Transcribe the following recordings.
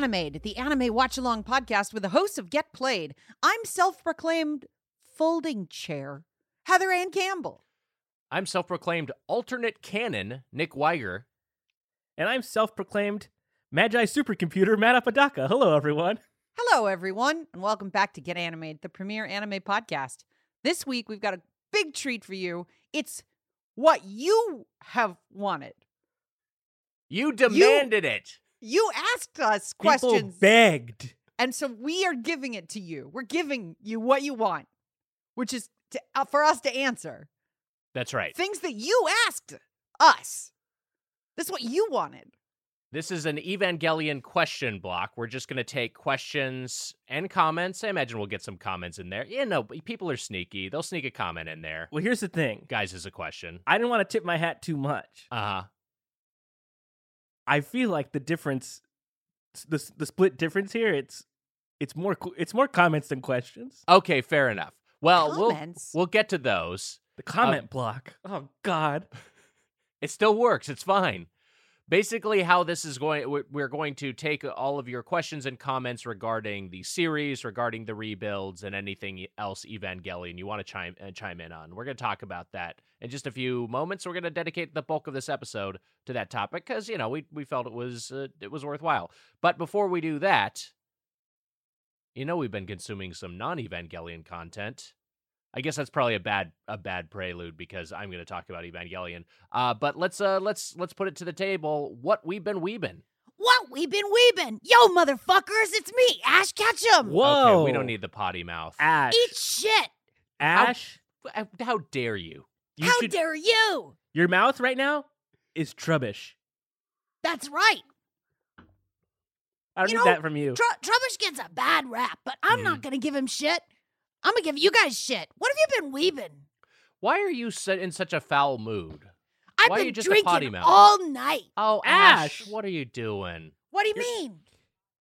Animated, the anime watch-along podcast with the hosts of Get Played. I'm self-proclaimed folding chair, Heather Ann Campbell. I'm self-proclaimed alternate canon, Nick Weiger. And I'm self-proclaimed Magi Supercomputer, Matt Apodaca. Hello, everyone. Hello, everyone, and welcome back to Get Animated, the premier anime podcast. This week, we've got a big treat for you. It's what you have wanted. You demanded it. You asked us questions. People begged. And so we are giving it to you. We're giving you what you want, which is for us to answer. That's right. Things that you asked us. This is what you wanted. This is an Evangelion question block. We're just going to take questions and comments. I imagine we'll get some comments in there. You know, people are sneaky. They'll sneak a comment in there. Well, here's the thing. Guys, is a question. I didn't want to tip my hat too much. Uh-huh. I feel like the difference, the split difference here, it's more comments than questions. Okay, fair enough. Well, we'll get to those. The comment block. Oh, God. It still works. It's fine. Basically, how this is going, we're going to take all of your questions and comments regarding the series, regarding the rebuilds, and anything else Evangelion you want to chime in on. We're going to talk about that in just a few moments. We're going to dedicate the bulk of this episode to that topic because, you know, we felt it was worthwhile. But before we do that, you know, we've been consuming some non-Evangelion content. I guess that's probably a bad prelude because I'm going to talk about Evangelion. But let's put it to the table. What we've been weebin'. What we've been weebin'. Yo, motherfuckers, it's me, Ash Ketchum. Whoa. Okay, we don't need the potty mouth. Ash. Eat shit. Ash. How dare you? Dare you? Your mouth right now is trubbish. That's right. I don't need that from you. Trubbish gets a bad rap, but I'm not going to give him shit. I'm going to give you guys shit. What have you been weaving? Why are you in such a foul mood? I've been drinking all night. Oh, Ash, what are you doing? What do you mean?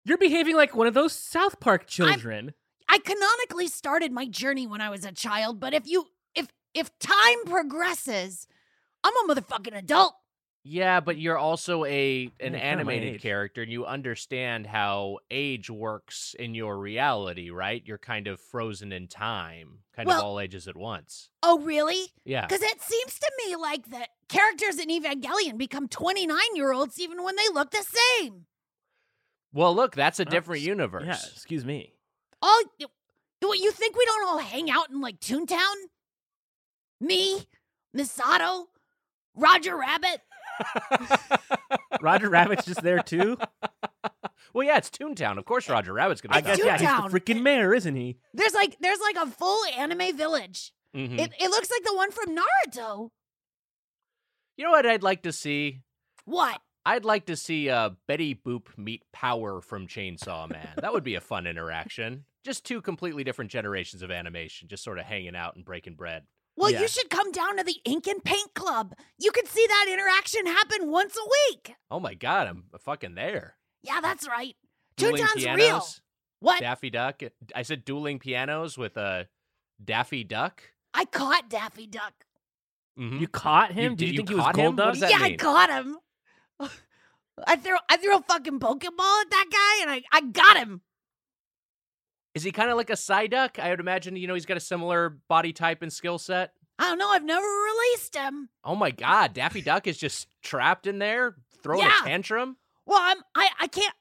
You're behaving like one of those South Park children. I canonically started my journey when I was a child, but if time progresses, I'm a motherfucking adult. Yeah, but you're also an animated character, and you understand how age works in your reality, right? You're kind of frozen in time, kind of all ages at once. Oh, really? Yeah. Because it seems to me like the characters in Evangelion become 29-year-olds even when they look the same. Well, look, that's a different universe. Yeah, excuse me. You think we don't all hang out in, like, Toontown? Me? Misato? Roger Rabbit? Roger Rabbit's just there too. Well, yeah, it's Toontown. Of course, Roger Rabbit's gonna be there. Yeah, he's the freaking mayor, isn't he? There's like a full anime village. Mm-hmm. It looks like the one from Naruto. You know what I'd like to see? What? I'd like to see Betty Boop meet Power from Chainsaw Man. That would be a fun interaction. Just two completely different generations of animation, just sort of hanging out and breaking bread. Well, yeah. You should come down to the Ink and Paint Club. You could see that interaction happen once a week. Oh, my God. I'm fucking there. Yeah, that's right. Toontown's real. What? Daffy Duck. I said dueling pianos with Daffy Duck. I caught Daffy Duck. Mm-hmm. You caught him? Did you think he was cold? Yeah, I caught him. I threw a fucking Pokeball at that guy, and I got him. Is he kind of like a Psyduck? I would imagine, you know, he's got a similar body type and skill set. I don't know. I've never released him. Oh, my God. Daffy Duck is just trapped in there, throwing a tantrum? Well, I can't.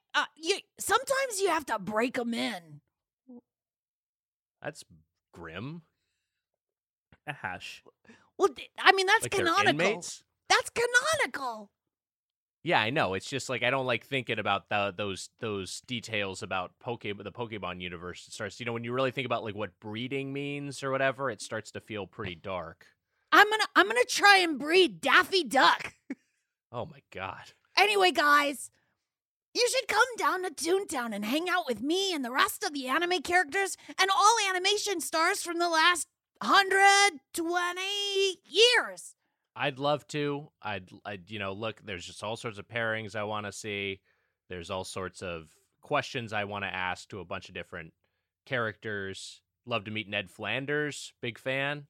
Sometimes you have to break him in. That's grim. Ash. Well, I mean, that's like canonical. That's canonical. Yeah, I know. It's just like I don't like thinking about those details about the Pokemon universe. It starts, you know, when you really think about like what breeding means or whatever, it starts to feel pretty dark. I'm gonna try and breed Daffy Duck. Oh my God. Anyway, guys, you should come down to Toontown and hang out with me and the rest of the anime characters and all animation stars from the last 120 years. I'd love to. You know, look, there's just all sorts of pairings I want to see. There's all sorts of questions I want to ask to a bunch of different characters. Love to meet Ned Flanders. Big fan.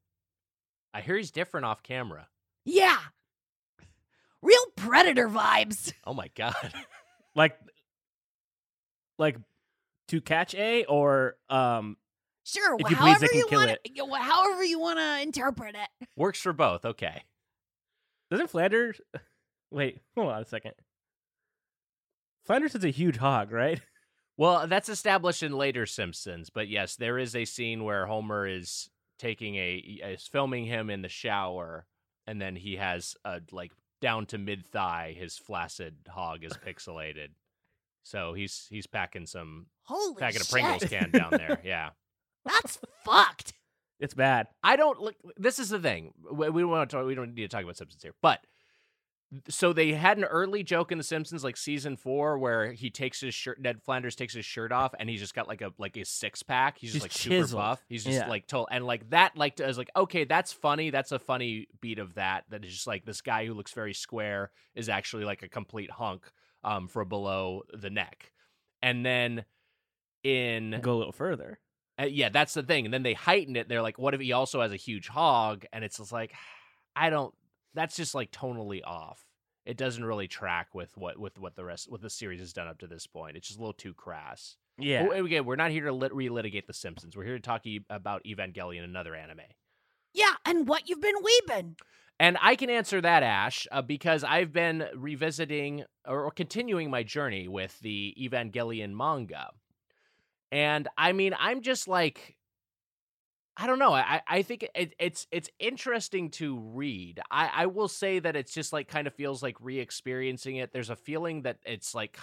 I hear he's different off camera. Yeah. Real Predator vibes. Oh, my God. Like, like to catch A, or sure, if you however bleeds, it can kill it. However you want to interpret it. Works for both. Okay. Doesn't Flanders? Wait, hold on a second. Flanders is a huge hog, right? Well, that's established in later Simpsons, but yes, there is a scene where Homer is taking filming him in the shower, and then he has like down to mid thigh, his flaccid hog is pixelated, so he's packing some packing a Pringles can down there. Yeah, that's fucked. It's bad. I don't look. This is the thing. We don't need to talk about Simpsons here, but. So they had an early joke in The Simpsons, like season 4, where he takes his shirt. Ned Flanders takes his shirt off, and he's just got like a six pack. He's just like chiseled. Super buff. He's just like tall, and like that. Like I was like, okay, that's funny. That's a funny beat of that. That is just like this guy who looks very square is actually like a complete hunk for below the neck. And then go a little further. Yeah, that's the thing. And then they heighten it. They're like, what if he also has a huge hog? And it's just like, I don't. That's just like tonally off. It doesn't really track with what the series has done up to this point. It's just a little too crass. Yeah. But again, we're not here to relitigate The Simpsons. We're here to talk about Evangelion, another anime. Yeah, and what you've been weebin'. And I can answer that, Ash, because I've been revisiting or continuing my journey with the Evangelion manga. And I mean, I'm just like, I don't know. I think it's interesting to read. I will say that it's just like kind of feels like re-experiencing it. There's a feeling that it's like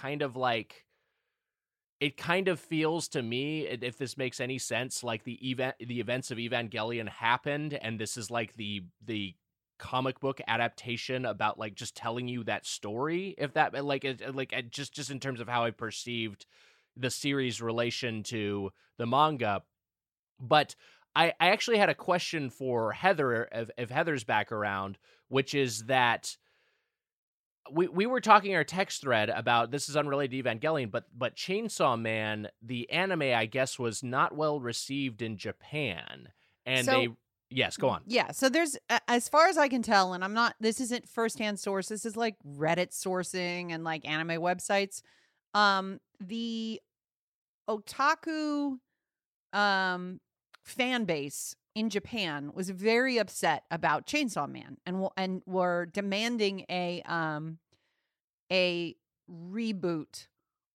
it kind of feels to me, if this makes any sense, like the events of Evangelion happened, and this is like the comic book adaptation about like just telling you that story. If that just in terms of how I perceived the series' relation to the manga, but. I actually had a question for Heather, if Heather's back around, which is that we were talking our text thread about, this is unrelated to Evangelion, but Chainsaw Man, the anime, I guess, was not well received in Japan. And yes, go on. Yeah, so there's, as far as I can tell, and this isn't firsthand source, this is like Reddit sourcing and like anime websites. The otaku... fan base in Japan was very upset about Chainsaw Man and were demanding a reboot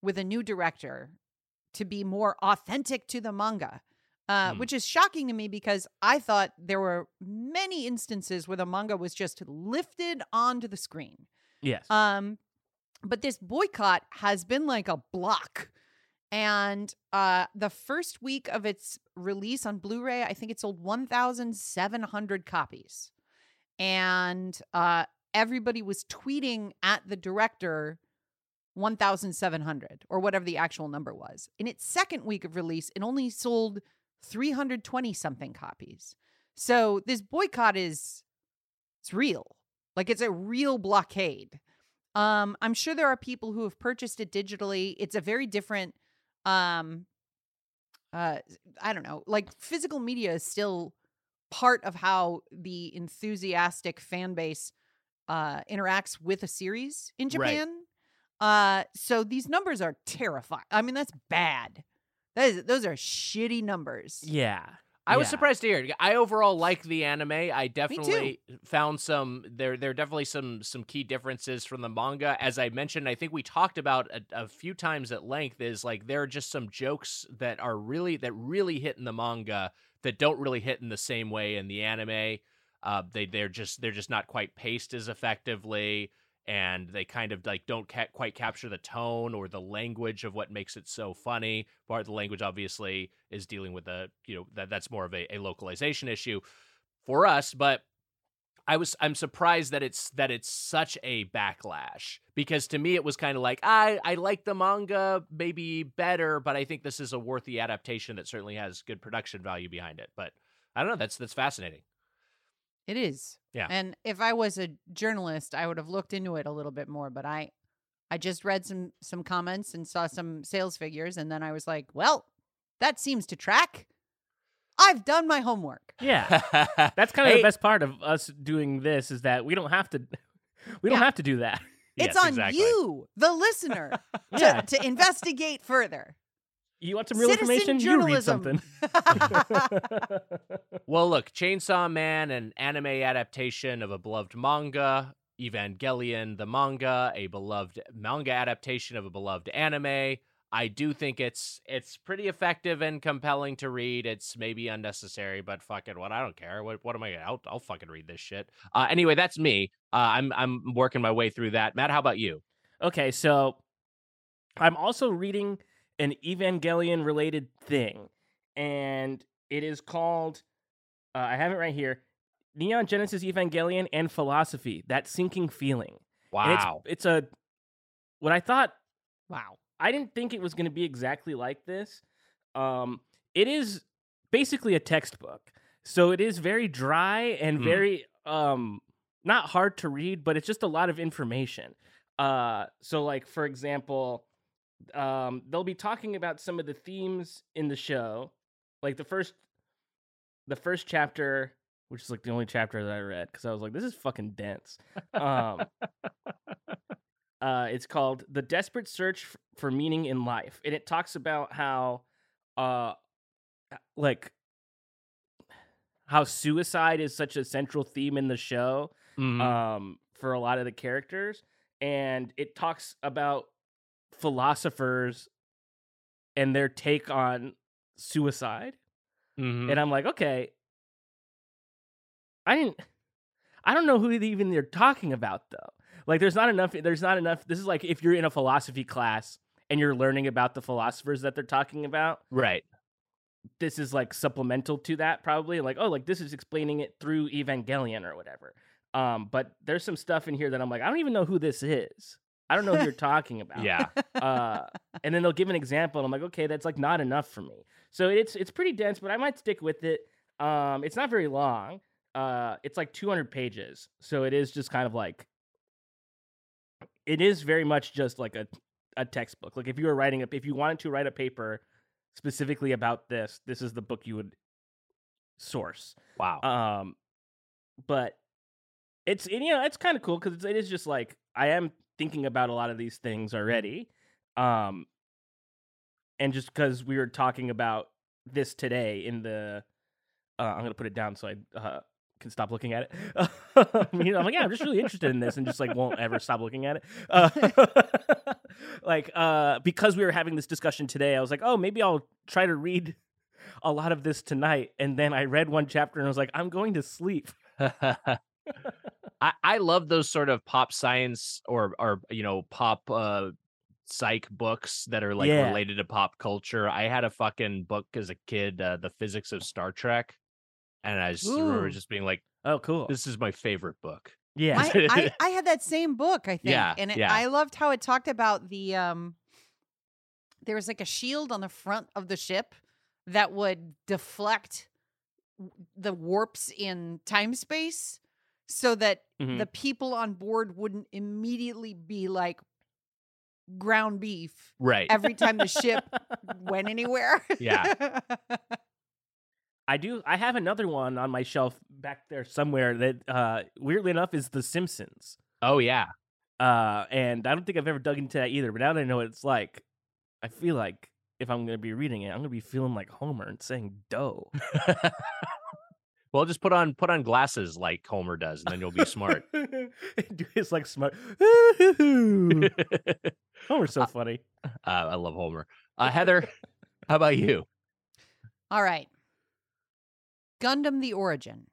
with a new director to be more authentic to the manga, which is shocking to me because I thought there were many instances where the manga was just lifted onto the screen. Yes. But this boycott has been like a block. And the first week of its release on Blu-ray, I think it sold 1,700 copies. And everybody was tweeting at the director 1,700 or whatever the actual number was. In its second week of release, it only sold 320-something copies. So this boycott it's real. Like, it's a real blockade. I'm sure there are people who have purchased it digitally. It's a very different... I don't know, like physical media is still part of how the enthusiastic fan base interacts with a series in Japan. Right. So these numbers are terrifying. I mean, that's bad. Those are shitty numbers. Yeah. I was surprised to hear it. I overall like the anime. I definitely found there are definitely some key differences from the manga. As I mentioned, I think we talked about a few times at length is like there are just some jokes that are really hit in the manga that don't really hit in the same way in the anime. They're just not quite paced as effectively, and they kind of like don't quite capture the tone or the language of what makes it so funny. Part of the language obviously is dealing with that's more of a localization issue for us, but I'm surprised that it's such a backlash, because to me it was kind of like I like the manga maybe better, but I think this is a worthy adaptation that certainly has good production value behind it. But I don't know, that's fascinating. It is. Yeah. And if I was a journalist, I would have looked into it a little bit more, but I just read some comments and saw some sales figures, and then I was like, well, that seems to track. I've done my homework. Yeah. That's kind of the best part of us doing this is that we don't have to do that. It's yes, on exactly. you, the listener, yeah. to investigate further. You want some real Citizen information? Journalism. You read something. Well, look, Chainsaw Man, an anime adaptation of a beloved manga. Evangelion, the manga, a beloved manga adaptation of a beloved anime. I do think it's pretty effective and compelling to read. It's maybe unnecessary, but fuck it, what I don't care. What am I? I'll fucking read this shit. Anyway, that's me. I'm working my way through that. Matt, how about you? Okay, so I'm also reading an Evangelion related thing, and it is called. I have it right here. Neon Genesis Evangelion and Philosophy, That Sinking Feeling. Wow. Wow. I didn't think it was going to be exactly like this. It is basically a textbook. So it is very dry and very, not hard to read, but it's just a lot of information. So like, for example, they'll be talking about some of the themes in the show. Like the first chapter, which is like the only chapter that I read because I was like, this is fucking dense. It's called The Desperate Search for Meaning in Life. And it talks about how suicide is such a central theme in the show for a lot of the characters. And it talks about philosophers and their take on suicide. Mm-hmm. And I'm like, okay. I don't know who even they're talking about though. Like, there's not enough. This is like if you're in a philosophy class and you're learning about the philosophers that they're talking about. Right. This is like supplemental to that probably. Like, oh, like this is explaining it through Evangelion or whatever. But there's some stuff in here that I'm like, I don't even know who this is. I don't know who you're talking about. Yeah. And then they'll give an example and I'm like, okay, that's like not enough for me. So it's pretty dense, but I might stick with it. It's not very long. It's like 200 pages, so it is just kind of like, it is very much just like a textbook. Like if you wanted to write a paper specifically about this, this is the book you would source. Wow. But it's kind of cool because it is just like I am thinking about a lot of these things already, and just because we were talking about this today in the, I'm gonna put it down so I. Can stop looking at it. I'm like, yeah, I'm just really interested in this and just like won't ever stop looking at it. Because we were having this discussion today, I was like, oh, maybe I'll try to read a lot of this tonight. And then I read one chapter and I was like, I'm going to sleep. I love those sort of pop science or pop psych books that are like related to pop culture. I had a fucking book as a kid, The Physics of Star Trek. And I just remember just being like, oh, cool. This is my favorite book. Yeah. I had that same book, I think. Yeah, and I loved how it talked about the, there was like a shield on the front of the ship that would deflect the warps in time space so that the people on board wouldn't immediately be like ground beef. Right. Every time the ship went anywhere. Yeah. I have another one on my shelf back there somewhere that, weirdly enough, is The Simpsons. Oh, yeah. And I don't think I've ever dug into that either, but now that I know what it's like, I feel like if I'm going to be reading it, I'm going to be feeling like Homer and saying dough. Well, just put on glasses like Homer does, and then you'll be smart. It's like smart. Homer's so funny. I love Homer. Heather, how about you? All right. Gundam the Origin,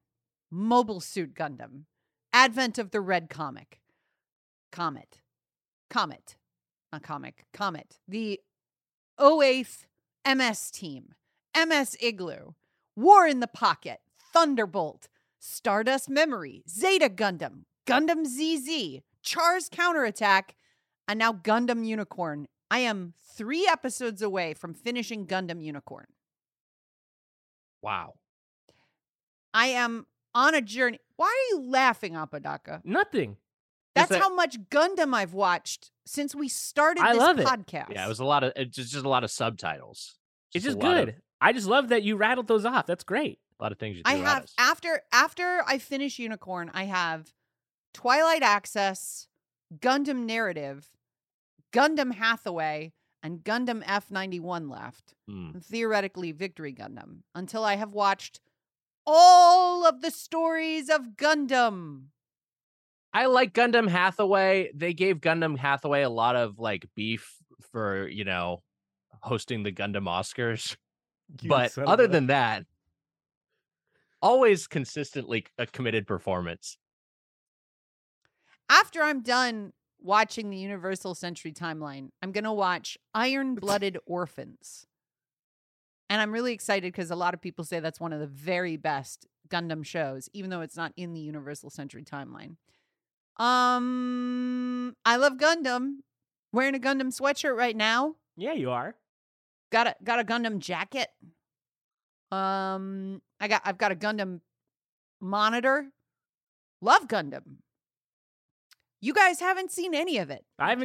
Mobile Suit Gundam, Advent of the Red Comic, Comet, the 08th MS Team, MS Igloo, War in the Pocket, Thunderbolt, Stardust Memory, Zeta Gundam, Gundam ZZ, Char's Counterattack, and now Gundam Unicorn. I am 3 episodes away from finishing Gundam Unicorn. Wow. I am on a journey. Why are you laughing, Apodaca? Nothing. That's how much Gundam I've watched since we started this podcast. Yeah, it's just a lot of subtitles. It's just good. I just love that you rattled those off. That's great. A lot of things you do. I have after I finish Unicorn, I have Twilight Access, Gundam Narrative, Gundam Hathaway, and Gundam F91 left. And theoretically, Victory Gundam. Until I have watched all of the stories of Gundam. I like Gundam Hathaway. They gave Gundam Hathaway a lot of like beef for, you know, hosting the Gundam Oscars. But other than that, always consistently a committed performance. After I'm done watching the Universal Century timeline, I'm going to watch Iron-Blooded Orphans. And I'm really excited because a lot of people say that's one of the very best Gundam shows, even though it's not in the Universal Century timeline. I love Gundam. Wearing a Gundam sweatshirt right now. Yeah, you are. Got a Gundam jacket. I've got a Gundam monitor. Love Gundam. You guys haven't seen any of it. I've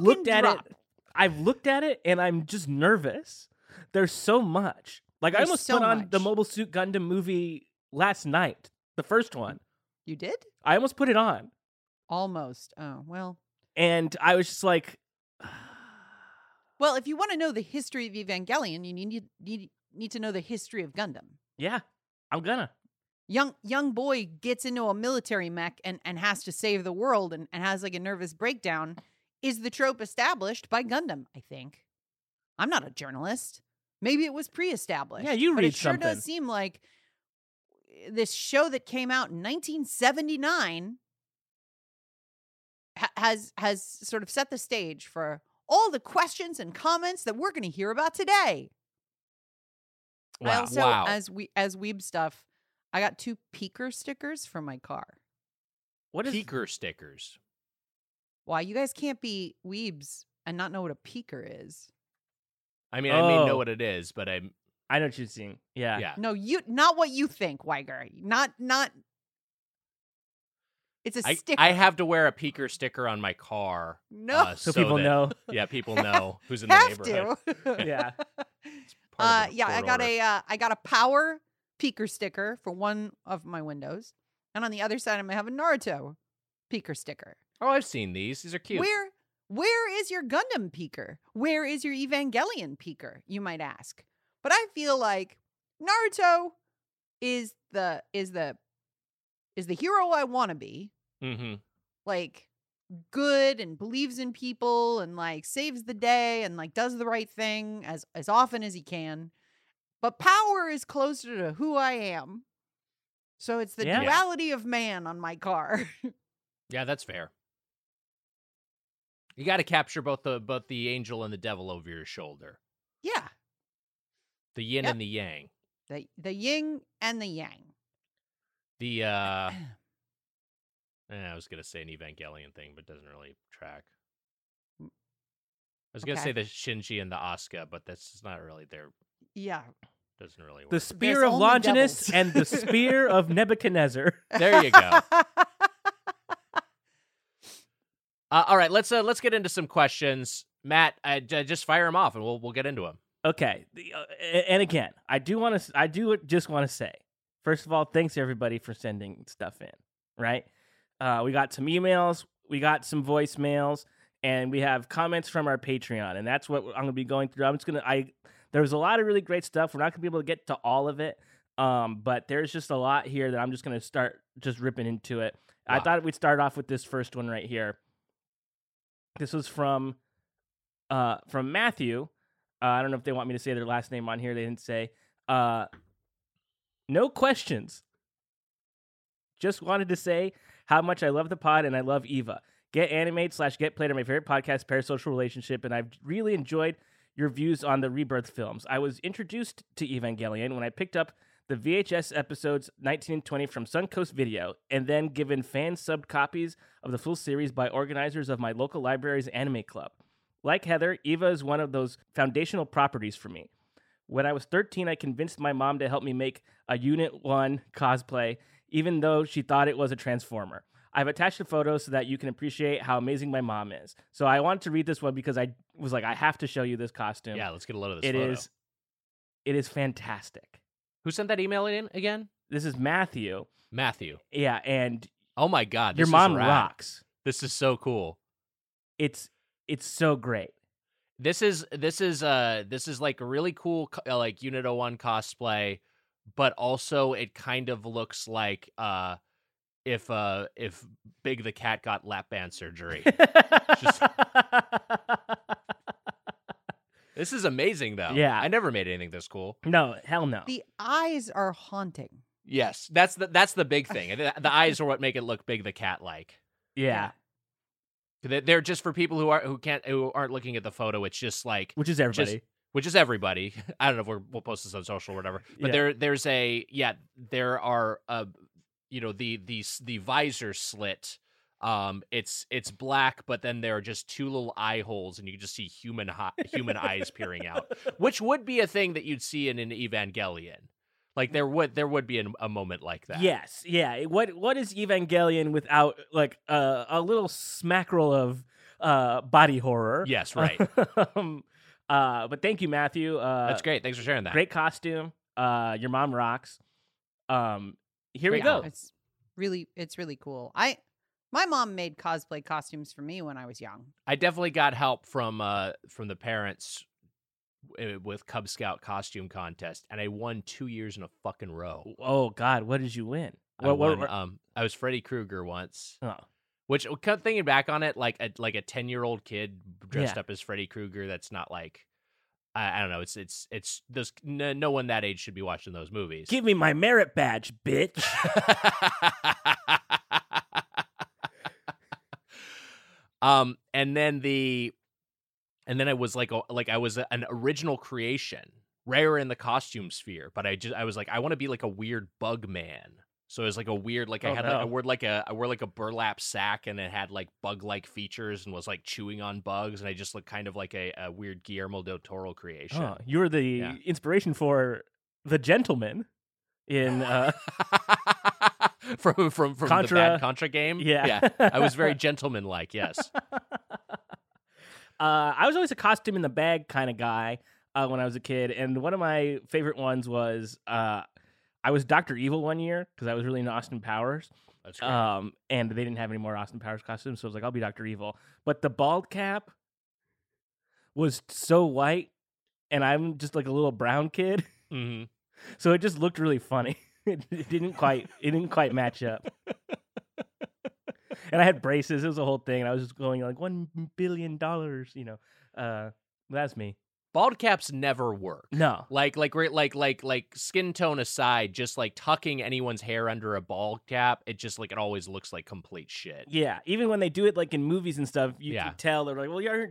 looked at it and I'm just nervous. There's so much. Like I almost put on the Mobile Suit Gundam movie last night, the first one. You did? I almost put it on. Almost. Oh, well. And I was just like well, if you want to know the history of Evangelion, you need to know the history of Gundam. Yeah. I'm gonna. Young boy gets into a military mech and has to save the world and has like a nervous breakdown. Is the trope established by Gundam, I think. I'm not a journalist. Maybe it was pre-established. Yeah, you read something. But it sure does seem like this show that came out in 1979 has sort of set the stage for all the questions and comments that we're going to hear about today. Wow. I also, as Weeb stuff, I got 2 peeker stickers for my car. What is peeker stickers? Why, you guys can't be weebs and not know what a peeker is. I mean, I may know what it is, but I know what you're seeing. Yeah. Yeah. No, you not what you think, Weiger. Not it's a sticker. I have to wear a peeker sticker on my car. No. So people know. Yeah, people know who's in the neighborhood. Yeah. I got a Power peeker sticker for one of my windows, and on the other side I'm gonna have a Naruto peeker sticker. Oh, I've seen these. These are cute. Where is your Gundam peeker? Where is your Evangelion peeker? You might ask. But I feel like Naruto is the hero I want to be. Mm-hmm. Like good and believes in people and like saves the day and like does the right thing as often as he can. But Power is closer to who I am. So it's the duality of man on my car. Yeah, that's fair. You got to capture both the angel and the devil over your shoulder. Yeah. The yin and the yang. The yin and the yang. The I was going to say an Evangelion thing, but it doesn't really track. I was going to say the Shinji and the Asuka, but that's not really their... Yeah. Doesn't really work. The spear of Longinus and the spear of Nebuchadnezzar. There you go. All right, let's get into some questions. Matt, just fire them off, and we'll get into them. Okay, and again, I do just want to say, first of all, thanks everybody for sending stuff in. Right, we got some emails, we got some voicemails, and we have comments from our Patreon, and that's what I'm gonna be going through. There was a lot of really great stuff. We're not gonna be able to get to all of it, but there's just a lot here that I'm just gonna start just ripping into it. Wow. I thought we'd start off with this first one right here. This was from Matthew. I don't know if they want me to say their last name on here. They didn't say. No questions. Just wanted to say how much I love the pod and I love Eva. Get Animated / Get Played are my favorite podcast, Parasocial Relationship, and I've really enjoyed your views on the Rebirth films. I was introduced to Evangelion when I picked up the VHS episodes 19 and 20 from Suncoast Video, and then given fan-subbed copies of the full series by organizers of my local library's anime club. Like Heather, Eva is one of those foundational properties for me. When I was 13, I convinced my mom to help me make a Unit 01 cosplay, even though she thought it was a Transformer. I've attached a photo so that you can appreciate how amazing my mom is. So I wanted to read this one because I was like, I have to show you this costume. Yeah, let's get a load of this photo. It is fantastic. Who sent that email in again? This is Matthew. Yeah, and Oh my God. Your mom rocks. This is so cool. It's so great. This is like a really cool like Unit 01 cosplay, but also it kind of looks like if Big the Cat got lap band surgery. Just... This is amazing though. Yeah. I never made anything this cool. No, hell no. The eyes are haunting. Yes, that's the big thing. The eyes are what make it look Big the Cat like. Yeah. They're just for people who aren't looking at the photo. It's just like which is everybody. I don't know if we'll post this on social or whatever. But yeah. There are the visor slit. It's black, but then there are just two little eye holes, and you can just see human eyes peering out, which would be a thing that you'd see in an Evangelion. Like there would be a moment like that. Yes, yeah. What is Evangelion without like a little smackerel of body horror? Yes, right. But thank you, Matthew. That's great. Thanks for sharing that. Great costume. Your mom rocks. Here we go. It's really cool. My mom made cosplay costumes for me when I was young. I definitely got help from the parents with Cub Scout costume contest, and I won 2 years in a fucking row. Oh God, what did you win? I was Freddy Krueger once. Oh. Which, thinking back on it, like a 10-year-old kid dressed up as Freddy Krueger. That's not like I don't know. It's those no one that age should be watching those movies. Give me my merit badge, bitch. And then I was like I was an original creation, rare in the costume sphere. But I was like, I want to be like a weird bug man. So it was like a weird, like I wore like a burlap sack, and it had like bug like features, and was like chewing on bugs, and I just looked kind of like a weird Guillermo del Toro creation. Oh, you were the inspiration for The Gentleman in from Contra. The bad Contra game. Yeah, I was very gentleman like. Yes. I was always a costume in the bag kind of guy when I was a kid, and one of my favorite ones was I was Dr. Evil one year because I was really into Austin Powers. That's great. And they didn't have any more Austin Powers costumes, so I was like, I'll be Dr. Evil. But the bald cap was so white, and I'm just like a little brown kid, mm-hmm. So it just looked really funny. It didn't quite match up. And I had braces. It was a whole thing. And I was just going like $1 billion. You know, that's me. Bald caps never work. No, like skin tone aside, just like tucking anyone's hair under a bald cap, it just like it always looks like complete shit. Yeah, even when they do it like in movies and stuff, you can tell they're like, well, your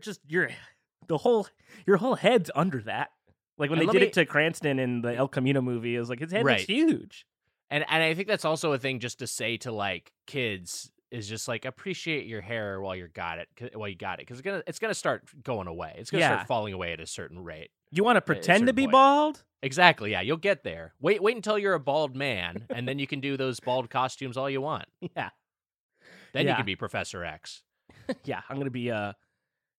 whole head's under that. Like when they did it to Cranston in the El Camino movie, it was like his head was huge. And I think that's also a thing just to say to like kids. Is just like appreciate your hair while you got it because it's gonna start going away. It's gonna start falling away at a certain rate. You want to pretend to be bald? Exactly. Yeah, you'll get there. Wait until you're a bald man, and then you can do those bald costumes all you want. Yeah. Then you can be Professor X. Yeah, I'm gonna be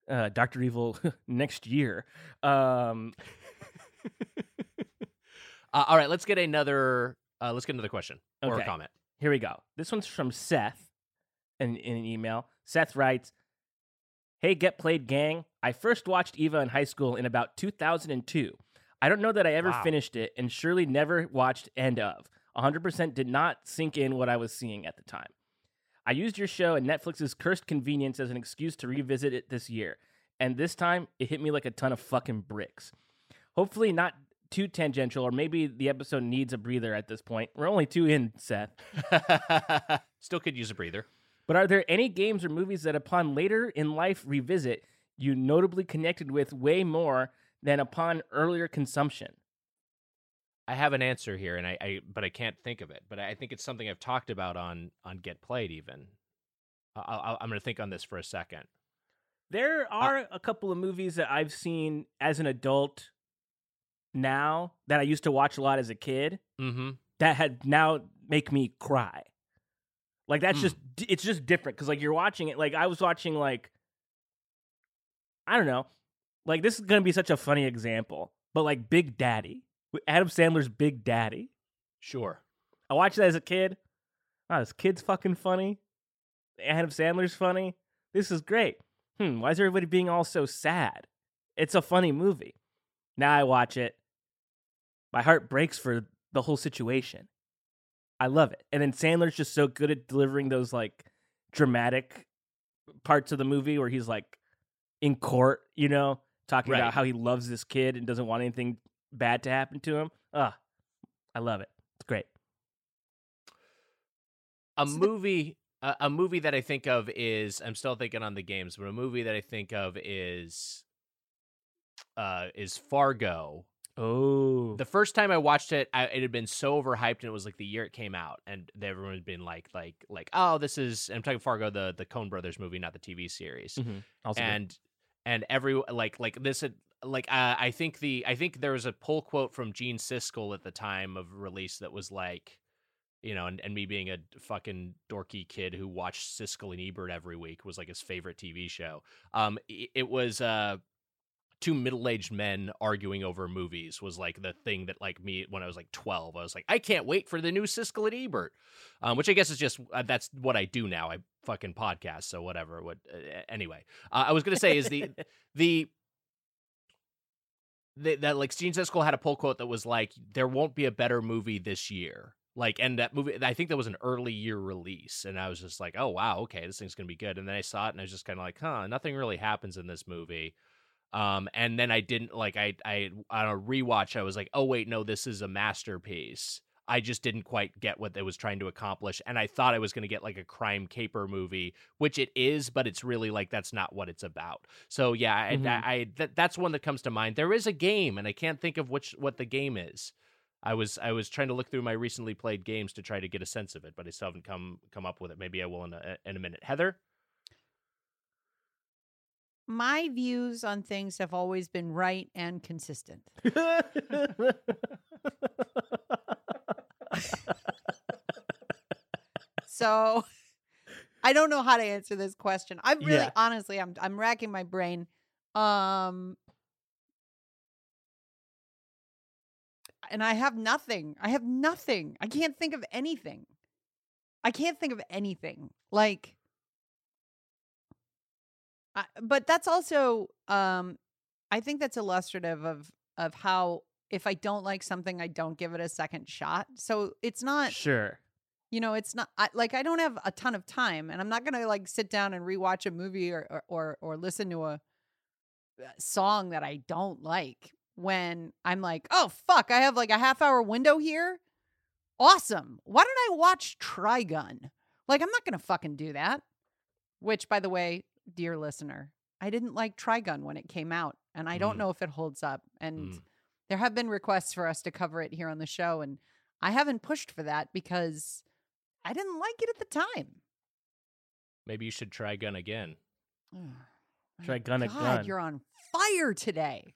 Dr. Evil next year. All right, let's get another question or a comment. Here we go. This one's from Seth. In an email, Seth writes, "Hey, Get Played gang. I first watched EVA in high school in about 2002. I don't know that I ever finished it and surely never watched end of. 100% did not sink in what I was seeing at the time. I used your show and Netflix's cursed convenience as an excuse to revisit it this year. And this time, it hit me like a ton of fucking bricks. Hopefully not too tangential, or maybe the episode needs a breather at this point. We're only 2 in, Seth." Still could use a breather. "But are there any games or movies that upon later in life revisit, you notably connected with way more than upon earlier consumption?" I have an answer here, and I can't think of it. But I think it's something I've talked about on Get Played even. I'm going to think on this for a second. There are a couple of movies that I've seen as an adult now that I used to watch a lot as a kid that had now make me cry. Like, that's just, it's just different, because, like, you're watching it, like, I was watching, like, I don't know, like, this is going to be such a funny example, but, like, Big Daddy, Adam Sandler's Big Daddy. Sure. I watched that as a kid, Oh, this kid's fucking funny. Adam Sandler's funny. This is great. Why is everybody being all so sad? It's a funny movie. Now I watch it. My heart breaks for the whole situation. I love it. And then Sandler's just so good at delivering those like dramatic parts of the movie where he's like in court, you know, talking about how he loves this kid and doesn't want anything bad to happen to him. I love it. It's great. A movie that I think of is, I'm still thinking on the games, but a movie that I think of is Fargo. Oh, the first time I watched it, it had been so overhyped, and it was like the year it came out, and everyone had been like, oh, this is. I'm talking Fargo, the Coen Brothers movie, not the TV series. Mm-hmm. Also and every like this had, like I think there was a pull quote from Gene Siskel at the time of release that was like, you know, and me being a fucking dorky kid who watched Siskel and Ebert every week was like his favorite TV show. It was two middle-aged men arguing over movies was like the thing that like me when I was like 12, I was like, I can't wait for the new Siskel and Ebert, which I guess is just, that's what I do now. I fucking podcast. So whatever. I was going to say is that like Gene Siskel had a poll quote that was like, there won't be a better movie this year. Like, and that movie, I think that was an early year release. And I was just like, oh, wow. Okay. This thing's going to be good. And then I saw it and I was just kind of like, nothing really happens in this movie. And then I didn't like, I on a rewatch, I was like, oh wait, no, this is a masterpiece. I just didn't quite get what it was trying to accomplish. And I thought I was going to get like a crime caper movie, which it is, but it's really like, that's not what it's about. So yeah, mm-hmm. That's one that comes to mind. There is a game and I can't think of what the game is. I was trying to look through my recently played games to try to get a sense of it, but I still haven't come up with it. Maybe I will in a minute. Heather? My views on things have always been right and consistent. So I don't know how to answer this question. I'm really, honestly, I'm racking my brain. And I have nothing. I can't think of anything. Like, but that's also, I think that's illustrative of how if I don't like something, I don't give it a second shot. So it's not sure, you know, it's not like I don't have a ton of time, and I'm not gonna like sit down and rewatch a movie or listen to a song that I don't like when I'm like, oh fuck, I have like a half hour window here. Awesome. Why don't I watch Trigun? Like I'm not gonna fucking do that. Which, by the way, dear listener, I didn't like Trigun when it came out, and I don't know if it holds up. And there have been requests for us to cover it here on the show, and I haven't pushed for that because I didn't like it at the time. Maybe you should try Gun again. Oh, try Gun again. God, you're on fire today.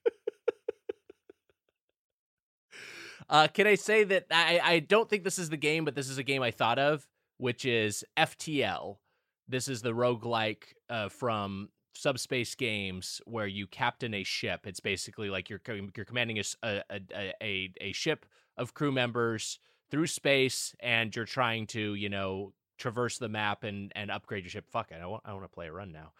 Can I say that I don't think this is the game, but this is a game I thought of, which is FTL. This is the roguelike from Subspace Games where you captain a ship. It's basically like you're commanding a ship of crew members through space, and you're trying to, you know, traverse the map and upgrade your ship. Fuck, I want to play a run now.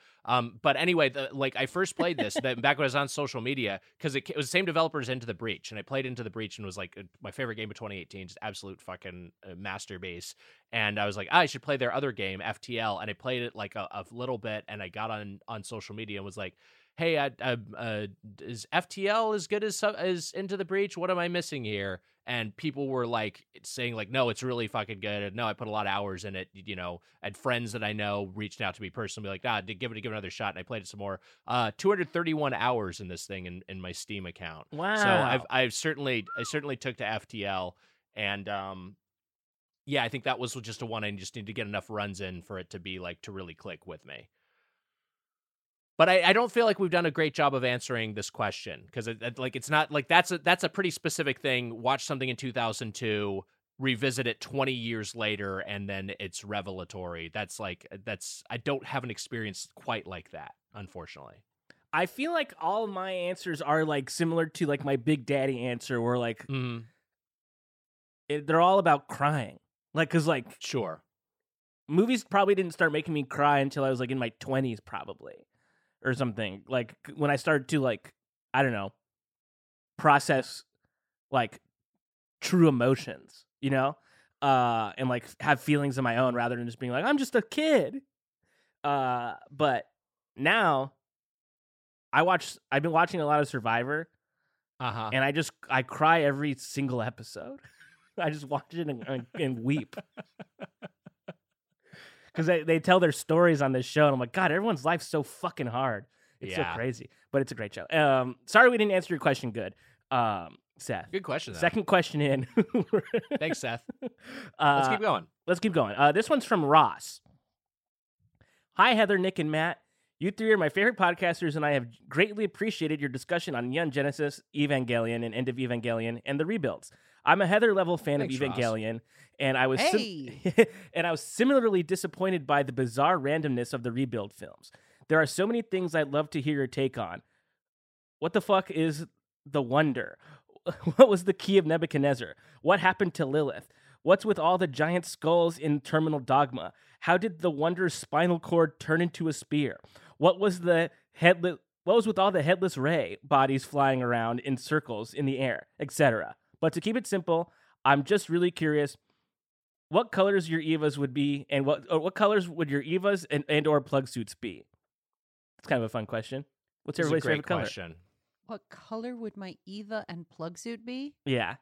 But anyway, I first played this back when I was on social media, because it was the same developers Into the Breach, and I played Into the Breach and was like my favorite game of 2018, just absolute fucking masterpiece. And I was like, I should play their other game, FTL, and I played it like a little bit, and I got on social media and was like, hey, is FTL as good as Into the Breach? What am I missing here? And people were like saying like, no, it's really fucking good. And no, I put a lot of hours in it. You know, and friends that I know reached out to me personally, like, give it another shot. And I played it some more. 231 hours in this thing in my Steam account. Wow. So I certainly took to FTL, and I think that was just a one I just need to get enough runs in for it to be like to really click with me. But I don't feel like we've done a great job of answering this question, because it's not like that's a pretty specific thing. Watch something in 2002, revisit it 20 years later, and then it's revelatory. I don't have an experience quite like that, unfortunately. I feel like all my answers are like similar to like my Big Daddy answer, where like they're all about crying, like because like sure movies probably didn't start making me cry until I was like in my 20s probably or something. Like when I started to like, I don't know, process like true emotions, you know, and like have feelings of my own rather than just being like, I'm just a kid. But now I've been watching a lot of Survivor. Uh-huh. And I cry every single episode. I just watch it and weep. Because they tell their stories on this show, and I'm like, God, everyone's life's so fucking hard. It's so crazy. But it's a great show. Sorry we didn't answer your question good, Seth. Good question, though. Second question in. Thanks, Seth. Let's keep going. This one's from Ross. Hi, Heather, Nick, and Matt. You three are my favorite podcasters, and I have greatly appreciated your discussion on Neon Genesis, Evangelion, and End of Evangelion, and the rebuilds. I'm a Heather-level fan of Evangelion, and I was similarly disappointed by the bizarre randomness of the rebuild films. There are so many things I'd love to hear your take on. What the fuck is the wonder? What was the key of Nebuchadnezzar? What happened to Lilith? What's with all the giant skulls in Terminal Dogma? How did the Wonder's spinal cord turn into a spear? What was with all the headless Rey bodies flying around in circles in the air, etc.? But to keep it simple, I'm just really curious what colors your Evas would be, and what colors would your Evas and or plug suits be? It's kind of a fun question. What's everybody's favorite color? Question. What color would my Eva and plug suit be? Yeah.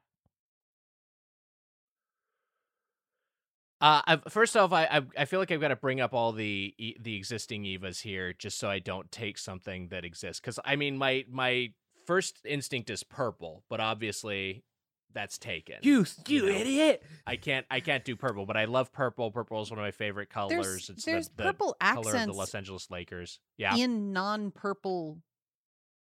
First off, I feel like I've got to bring up all the existing Evas here just so I don't take something that exists. Because, I mean, my first instinct is purple, but obviously that's taken. You know? Idiot! I can't do purple, but I love purple. Purple is one of my favorite colors. There's the purple accents color of the Los Angeles Lakers. Yeah, in non-purple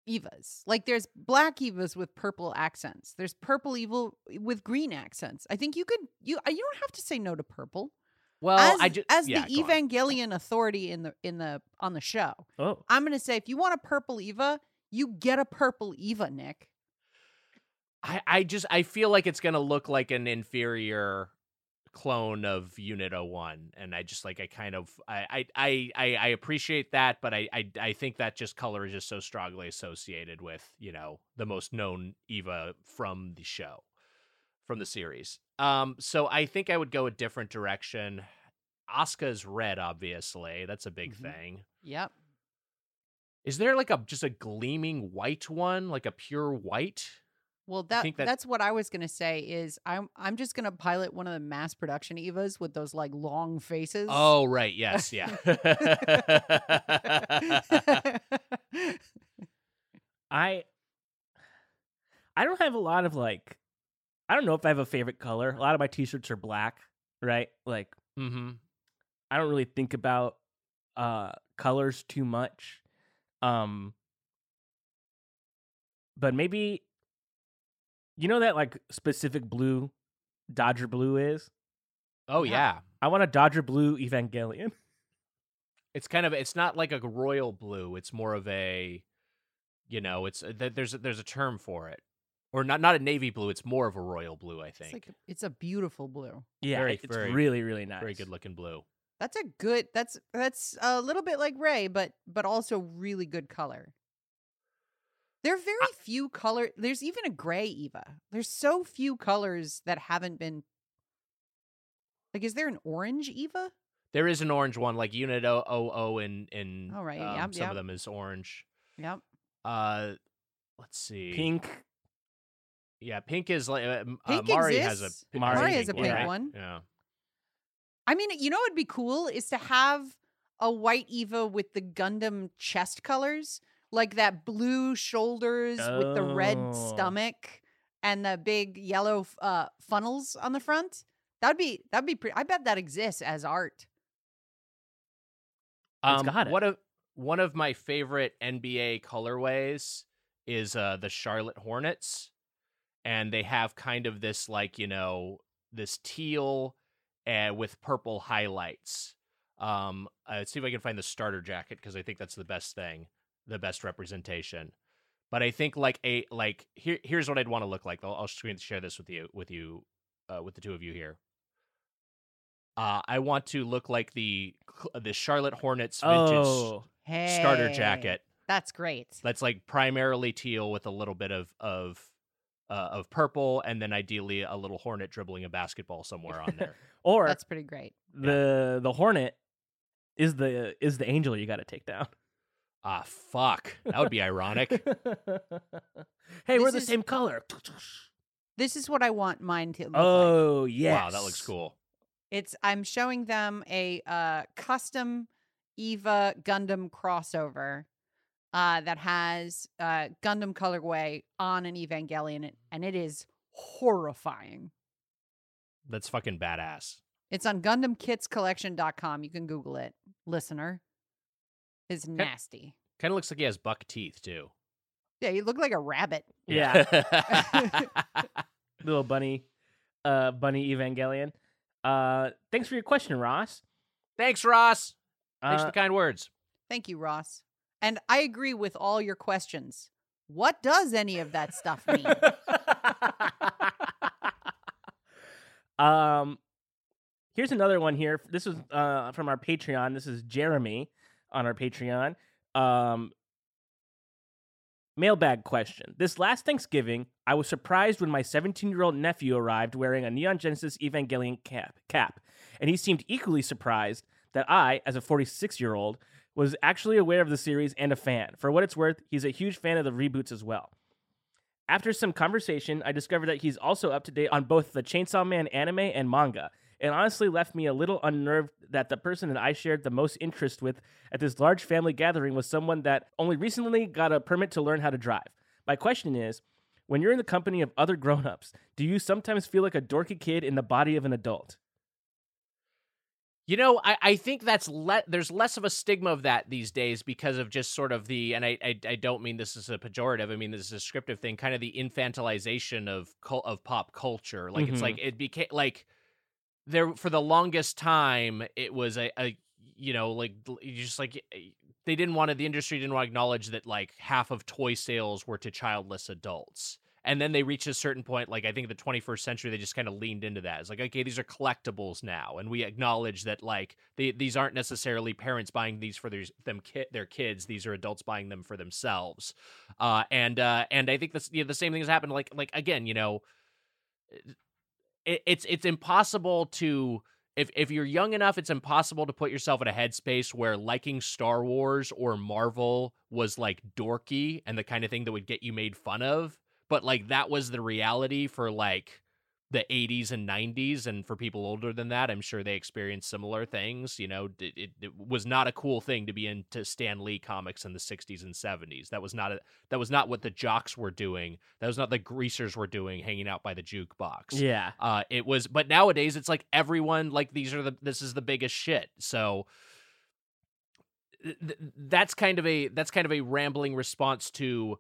Evas. Like, there's black Evas with purple accents. There's purple Eva with green accents. I think you don't have to say no to purple. Well, the Evangelion authority on the show, I'm going to say if you want a purple Eva, you get a purple Eva, Nick. I feel like it's going to look like an inferior clone of Unit 01, and I appreciate that, but I think that just color is just so strongly associated with, you know, the most known Eva from the show, from the series. So I think I would go a different direction. Asuka's red, obviously. That's a big thing. Yep. Is there like just a gleaming white one, like a pure white? Well, that's what I was going to say is I'm just going to pilot one of the mass production Evas with those like long faces. Oh, right. Yes. Yeah. I don't have a lot of like, I don't know if I have a favorite color. A lot of my t-shirts are black, right? Like, I don't really think about colors too much. But maybe, you know that like specific blue Dodger blue is? Oh, yeah. I want a Dodger blue Evangelion. It's kind of, it's not like a royal blue. It's more of a, you know, it's there's a term for it. Or not a navy blue. It's more of a royal blue, I think. It's a beautiful blue. Yeah, it's really, really nice. Very good looking blue. That's a little bit like Rey, but also really good color. There are very few colors. There's even a gray Eva. There's so few colors that haven't been. Like, is there an orange Eva? There is an orange one, like Unit 00 in all right, some of them is orange. Yep. Let's see. Pink. Yeah, pink is like Mari exists. Mari has a pink one. Yeah. I mean, you know what'd be cool is to have a white Eva with the Gundam chest colors. Like that blue shoulders with the red stomach and the big yellow funnels on the front. That'd be pretty. I bet that exists as art. One of my favorite NBA colorways is the Charlotte Hornets, and they have kind of this like, you know, this teal with purple highlights. Let's see if I can find the starter jacket because I think that's the best thing. The best representation, but I think here's what I'd want to look like. I'll share this with the two of you here. I want to look like the Charlotte Hornets vintage starter jacket. That's great. That's like primarily teal with a little bit of purple, and then ideally a little hornet dribbling a basketball somewhere on there. Or that's pretty great. The hornet is the angel you got to take down. Ah, fuck. That would be ironic. Hey, we're the same color. This is what I want mine to look like. Oh, yes. Wow, that looks cool. I'm showing them a custom EVA Gundam crossover that has Gundam colorway on an Evangelion, and it is horrifying. That's fucking badass. It's on GundamKitsCollection.com. You can Google it, listener. It's nasty. Kind of looks like he has buck teeth, too. Yeah, you look like a rabbit. Yeah. Little bunny Evangelion. Thanks for your question, Ross. Thanks, Ross. Thanks for the kind words. Thank you, Ross. And I agree with all your questions. What does any of that stuff mean? Here's another one here. This is from our Patreon. This is Jeremy on our Patreon. Mailbag question. This last Thanksgiving, I was surprised when my 17-year-old nephew arrived wearing a Neon Genesis Evangelion cap, and he seemed equally surprised that I, as a 46-year-old, was actually aware of the series and a fan. For what it's worth, he's a huge fan of the reboots as well. After some conversation, I discovered that he's also up to date on both the Chainsaw Man anime and manga. It honestly left me a little unnerved that the person that I shared the most interest with at this large family gathering was someone that only recently got a permit to learn how to drive. My question is, when you're in the company of other grown-ups, do you sometimes feel like a dorky kid in the body of an adult? You know, I think that's there's less of a stigma of that these days because of just sort of the, and I don't mean this as a pejorative, I mean this is a descriptive thing, kind of the infantilization of pop culture. Like, mm-hmm. It's like, it became, like... There for the longest time, it was a you know, like, you just like, they didn't want to, the industry didn't want to acknowledge that like half of toy sales were to childless adults, and then they reached a certain point, like I think the 21st century, they just kind of leaned into that. It's like, okay, these are collectibles now, and we acknowledge that like these aren't necessarily parents buying these for their kids; these are adults buying them for themselves. And I think that's, you know, the same thing has happened. Like again, you know. It's impossible to, if you're young enough, it's impossible to put yourself in a headspace where liking Star Wars or Marvel was like dorky and the kind of thing that would get you made fun of. But like that was the reality for like the 80s and 90s, and for people older than that, I'm sure they experienced similar things. You know, it was not a cool thing to be into Stan Lee comics in the 60s and 70s. That was not what the jocks were doing. That was not the greasers were doing, hanging out by the jukebox. Yeah. It was, but nowadays it's like everyone, like this is the biggest shit. So that's kind of a rambling response to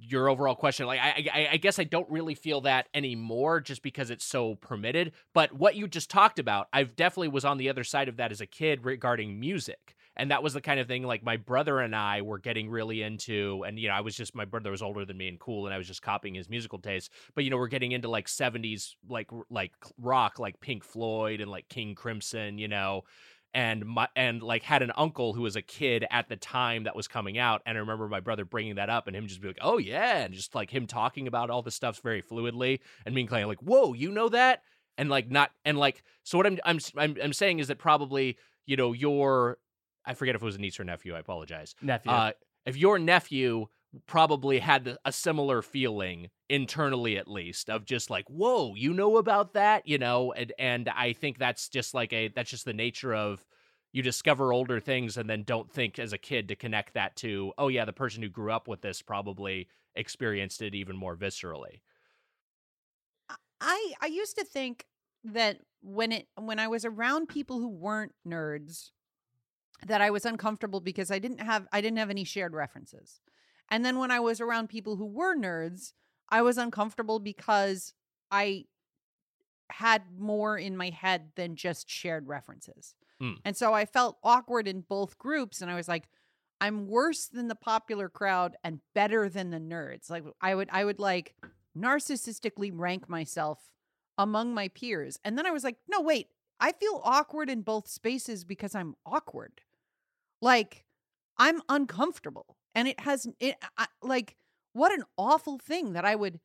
your overall question. Like, I guess I don't really feel that anymore just because it's so permitted. But what you just talked about, I've definitely was on the other side of that as a kid regarding music. And that was the kind of thing, like, my brother and I were getting really into, and, you know, I was just, my brother was older than me and cool, and I was just copying his musical tastes. But, you know, we're getting into, like, 70s, like rock, like Pink Floyd and, like, King Crimson, you know. And like had an uncle who was a kid at the time that was coming out, and I remember my brother bringing that up and him just be like, oh yeah, and just like him talking about all this stuff very fluidly, and me and Clay like, whoa, you know that, and like not, and like, so what I'm saying is that probably, you know, your, I forget if it was a niece or nephew, I apologize, nephew. If your nephew probably had a similar feeling internally, at least, of just like, whoa, you know about that, you know, and I think that's just like that's just the nature of, you discover older things and then don't think as a kid to connect that to, oh yeah, the person who grew up with this probably experienced it even more viscerally. I used to think that when I was around people who weren't nerds, that I was uncomfortable because I didn't have any shared references. And then when I was around people who were nerds, I was uncomfortable because I had more in my head than just shared references. Mm. And so I felt awkward in both groups. And I was like, I'm worse than the popular crowd and better than the nerds. Like I would like narcissistically rank myself among my peers. And then I was like, no, wait, I feel awkward in both spaces because I'm awkward. Like, I'm uncomfortable. And it has, like, what an awful thing that I would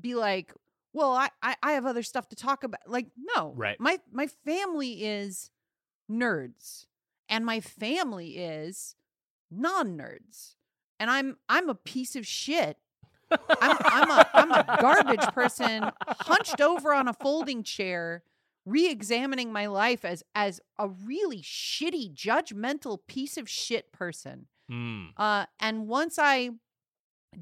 be like, well, I have other stuff to talk about. Like, no. Right. My family is nerds. And my family is non-nerds. And I'm a piece of shit. I'm a garbage person hunched over on a folding chair, re-examining my life as a really shitty, judgmental piece of shit person. Mm. And once I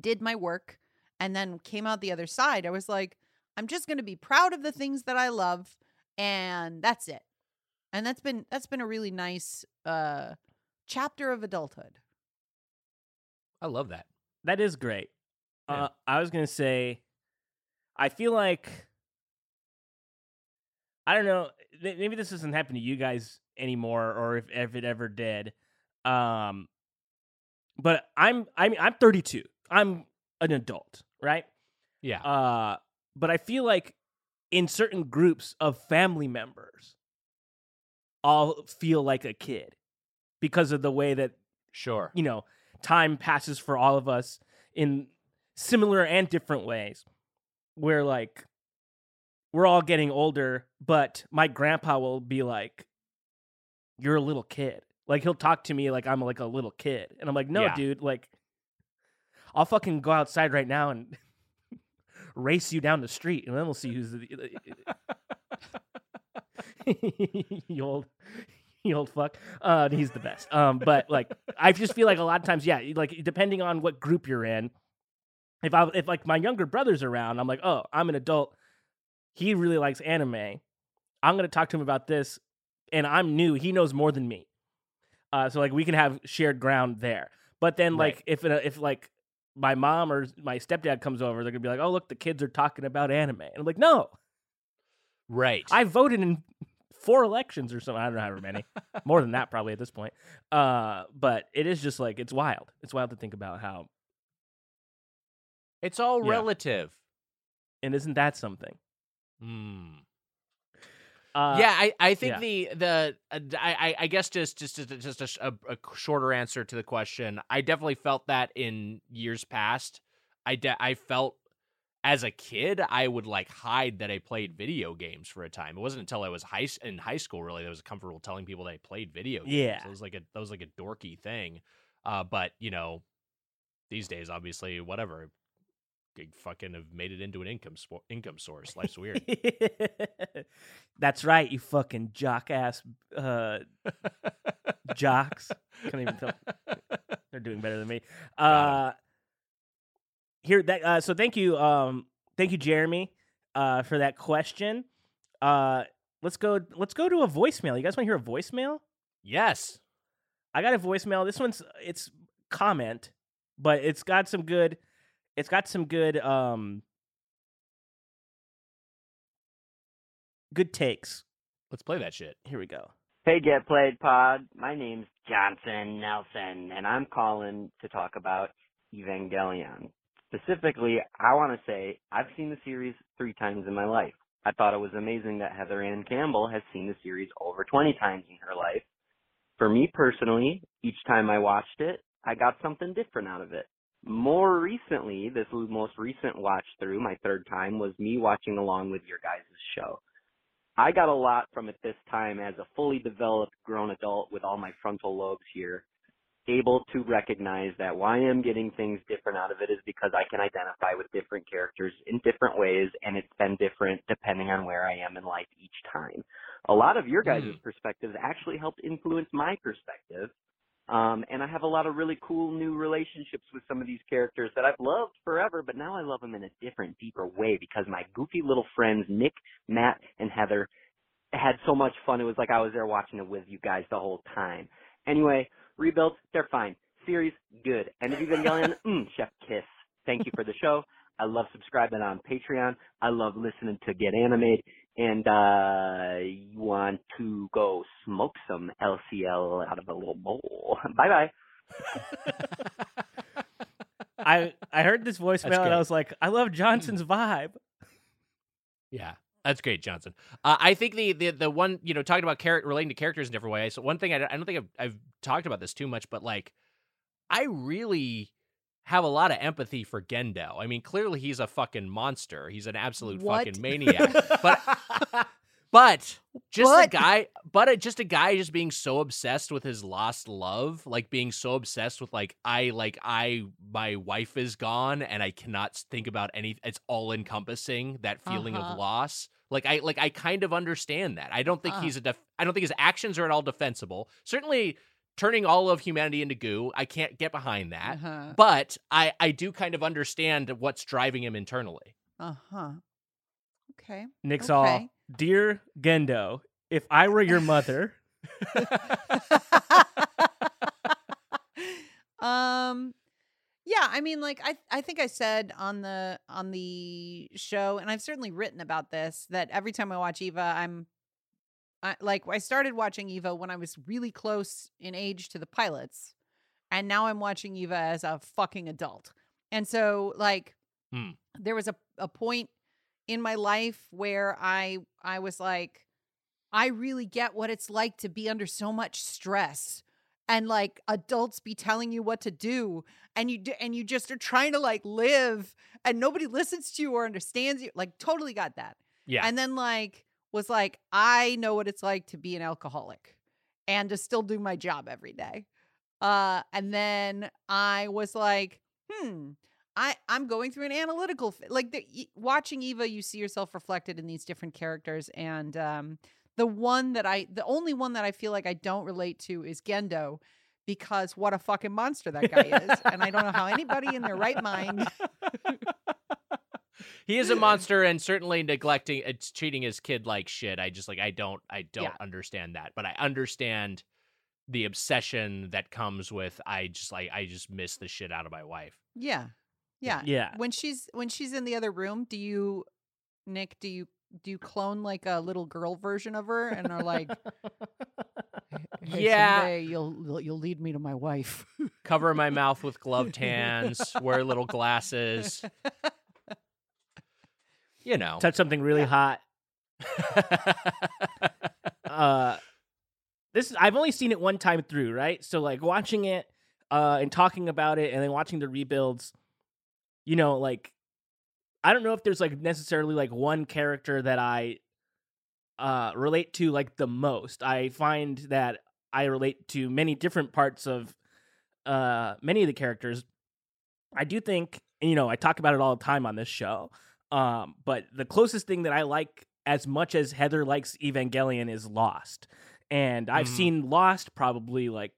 did my work and then came out the other side, I was like, I'm just going to be proud of the things that I love, and that's it. And that's been a really nice chapter of adulthood. I love that. That is great. Yeah. I was going to say, I feel like, I don't know, maybe this doesn't happen to you guys anymore, or if it ever did. But I'm 32. I'm an adult, right? Yeah. But I feel like in certain groups of family members, I'll feel like a kid because of the way that, sure, you know, time passes for all of us in similar and different ways, where like we're all getting older, but my grandpa will be like, you're a little kid. Like, he'll talk to me like I'm like a little kid. And I'm like, no, yeah, dude, like, I'll fucking go outside right now and race you down the street, and then we'll see who's you old fuck. He's the best. But like, I just feel like a lot of times, yeah, like depending on what group you're in, if like my younger brother's around, I'm like, oh, I'm an adult. He really likes anime. I'm gonna talk to him about this, and I'm new. He knows more than me, so like we can have shared ground there. But then like right, if like my mom or my stepdad comes over, they're gonna be like, oh, look, the kids are talking about anime, and I'm like, no. Right. I voted in 4 elections or something. I don't know however many. More than that probably at this point. But it is just like, it's wild. It's wild to think about how it's all relative. And isn't that something? Mm. I think I guess just a shorter answer to the question. I definitely felt that in years past. I felt, as a kid, I would like hide that I played video games for a time. It wasn't until I was in high school really that I was comfortable telling people that I played video games. Yeah. So it was like a dorky thing. But you know, these days, obviously, whatever, I fucking have made it into an income source. Life's weird. That's right, you fucking jock ass jocks. Can't even tell. They're doing better than me. So thank you, Jeremy, for that question. Let's go to a voicemail. You guys want to hear a voicemail? Yes, I got a voicemail. This one's comment, but it's got some good. It's got some good takes. Let's play that shit. Here we go. Hey, Get Played Pod. My name's Johnson Nelson, and I'm calling to talk about Evangelion. Specifically, I want to say I've seen the series 3 times in my life. I thought it was amazing that Heather Ann Campbell has seen the series over 20 times in her life. For me personally, each time I watched it, I got something different out of it. More recently, this most recent watch through, my 3rd time, was me watching along with your guys' show. I got a lot from it this time as a fully developed grown adult with all my frontal lobes here, able to recognize that why I'm getting things different out of it is because I can identify with different characters in different ways, and it's been different depending on where I am in life each time. A lot of your guys' perspectives actually helped influence my perspective, and I have a lot of really cool new relationships with some of these characters that I've loved forever, but now I love them in a different, deeper way because my goofy little friends Nick, Matt, and Heather had so much fun. It was like I was there watching it with you guys the whole time. Anyway, rebuilds, they're fine. Series, good. And if you've been yelling, chef kiss. Thank you for the show. I love subscribing on Patreon. I love listening to Get Animated. And you want to go smoke some LCL out of a little bowl. Bye-bye. I heard this voicemail and I was like, I love Johnson's vibe. Yeah. That's great, Johnson. I think the one, you know, talking about relating to characters in different ways. So one thing I don't think I've talked about this too much, but like, I really have a lot of empathy for Gendo. I mean, clearly he's a fucking monster. He's an absolute fucking maniac. But just a guy just being so obsessed with his lost love, like being so obsessed with my wife is gone and I cannot think about any. It's all encompassing, that feeling of loss. I kind of understand that. I don't think I don't think his actions are at all defensible. Certainly turning all of humanity into goo, I can't get behind that. Uh-huh. But I do kind of understand what's driving him internally. Uh-huh. Okay. Nick's all, "Dear Gendo, if I were your mother." Yeah, I mean, like I think I said on the show, and I've certainly written about this, that every time I watch Eva, I started watching Eva when I was really close in age to the pilots, and now I'm watching Eva as a fucking adult. And so there was a point in my life where I was like, I really get what it's like to be under so much stress and like adults be telling you what to do, and you just are trying to like live and nobody listens to you or understands you. Like, totally got that. Yeah. And then I know what it's like to be an alcoholic and to still do my job every day. And then I was like, I'm going through an analytical, watching Eva, you see yourself reflected in these different characters. And the only one that I feel like I don't relate to is Gendo, because what a fucking monster that guy is. And I don't know how anybody in their right mind. He is a monster, and certainly treating his kid like shit. I don't understand that, but I understand the obsession that comes with, I just miss the shit out of my wife. Yeah. Yeah. Yeah. When she's in the other room, do you clone like a little girl version of her and are like, hey, yeah, someday you'll lead me to my wife. Cover my mouth with gloved hands, wear little glasses. You know, touch something really hot. I've only seen it one time through, right? So like watching it and talking about it and then watching the rebuilds, you know, like, I don't know if there's like necessarily like one character that I relate to like the most. I find that I relate to many different parts of many of the characters. I do think, and you know, I talk about it all the time on this show, but the closest thing that I like as much as Heather likes Evangelion is Lost. And I've seen Lost probably like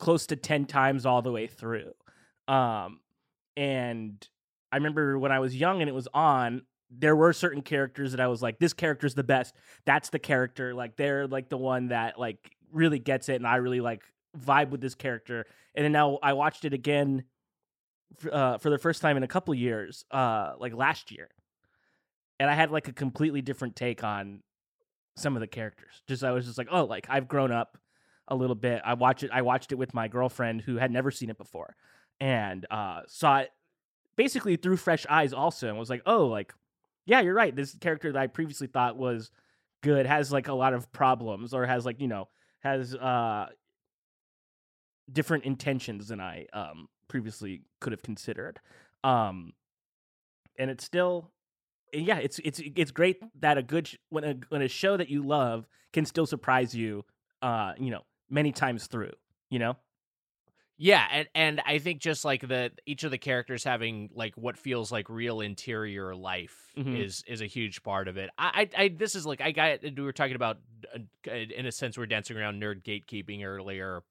close to 10 times all the way through. And I remember when I was young and it was on, there were certain characters that I was like, this character's the best. That's the character. Like, they're like the one that like really gets it. And I really like vibe with this character. And then now I watched it again for the first time in a couple years, like last year. And I had like a completely different take on some of the characters. I was just like, oh, like I've grown up a little bit. I watched it with my girlfriend who had never seen it before, and saw it basically through fresh eyes also, and was like, oh, like, yeah, you're right. This character that I previously thought was good has like a lot of problems, or has like, you know, has different intentions than I previously could have considered. And it's still, yeah, it's great that when a show that you love can still surprise you, you know, many times through, you know? Yeah, and I think just like each of the characters having like what feels like real interior life is a huge part of it. We were talking about, in a sense, we're dancing around nerd gatekeeping earlier,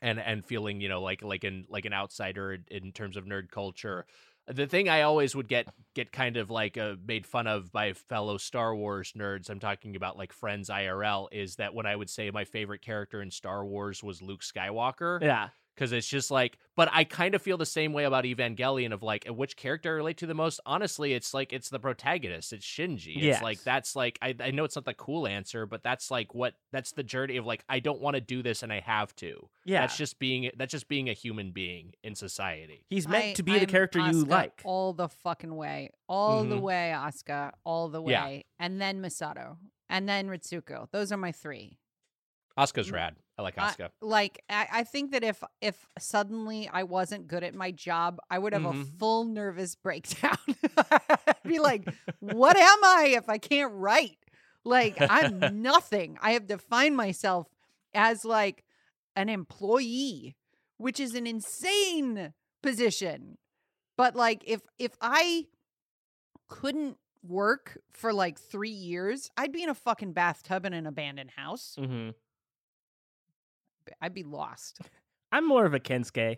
and feeling, you know, like an outsider in terms of nerd culture. The thing I always would get kind of like made fun of by fellow Star Wars nerds, I'm talking about like friends IRL, is that when I would say my favorite character in Star Wars was Luke Skywalker. Yeah. because it's just like, but I kind of feel the same way about Evangelion of like, which character I relate to the most? Honestly, it's like, it's the protagonist. It's Shinji. It's yes. like, that's like, I know it's not the cool answer, but that's like what, that's the journey of like, I don't want to do this and I have to. Yeah. That's just being a human being in society. He's meant to be the character Asuka you like. All the fucking way. All mm-hmm. the way, Asuka. All the way. Yeah. And then Misato. And then Ritsuko. Those are my three. Asuka's rad. I like Asuka. I think that if suddenly I wasn't good at my job, I would have mm-hmm. a full nervous breakdown. I'd be like, what am I if I can't write? Like, I'm nothing. I have defined myself as like an employee, which is an insane position. But like, if I couldn't work for like 3 years, I'd be in a fucking bathtub in an abandoned house. Mm-hmm. I'd be lost. I'm more of a Kensuke.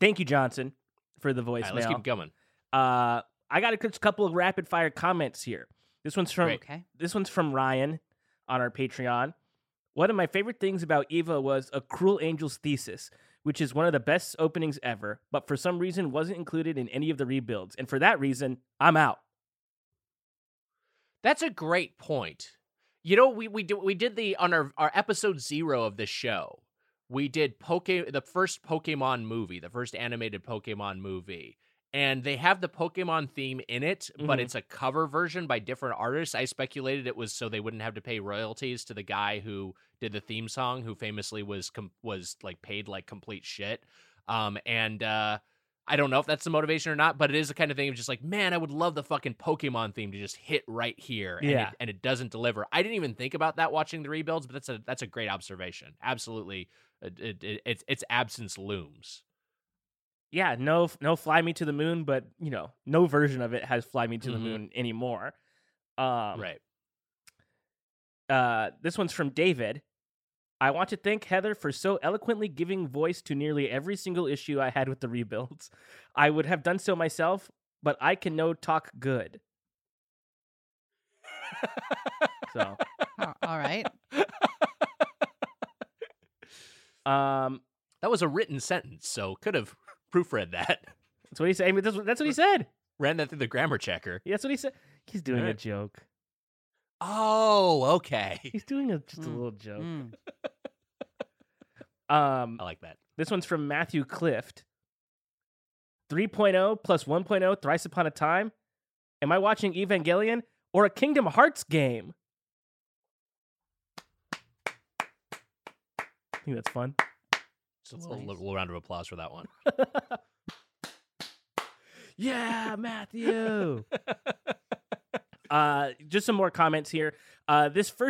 Thank you, Johnson, for the voicemail. Right, let's keep going. I got a couple of rapid fire comments here. This one's from Ryan on our Patreon. One of my favorite things about Eva was A Cruel Angel's Thesis, which is one of the best openings ever, but for some reason wasn't included in any of the rebuilds. And for that reason, I'm out. That's a great point. You know, we did, on our episode 0 of the show, we did the first animated Pokemon movie, and they have the Pokemon theme in it, but mm-hmm. it's a cover version by different artists. I speculated it was so they wouldn't have to pay royalties to the guy who did the theme song, who famously was like paid like complete shit. I don't know if that's the motivation or not, but it is the kind of thing of just like, man, I would love the fucking Pokemon theme to just hit right here, and, yeah. it doesn't deliver. I didn't even think about that watching the rebuilds, but that's a great observation. Absolutely, its absence looms. Yeah, no, Fly Me to the Moon, but you know, no version of it has Fly Me to mm-hmm. the Moon anymore. Right. This one's from David. I want to thank Heather for so eloquently giving voice to nearly every single issue I had with the rebuilds. I would have done so myself, but I can no talk good. So, all right. That was a written sentence, so could have proofread that. That's what he said. I mean, that's what he said. Ran that through the grammar checker. Yeah, that's what he said. He's doing a joke. Oh, okay. He's doing just a little joke. Mm. I like that. This one's from Matthew Clift. 3.0 plus 1.0 Thrice Upon a Time. Am I watching Evangelion or a Kingdom Hearts game? I think that's fun. Just a little round of applause for that one. Yeah, Matthew. Just some more comments here. This is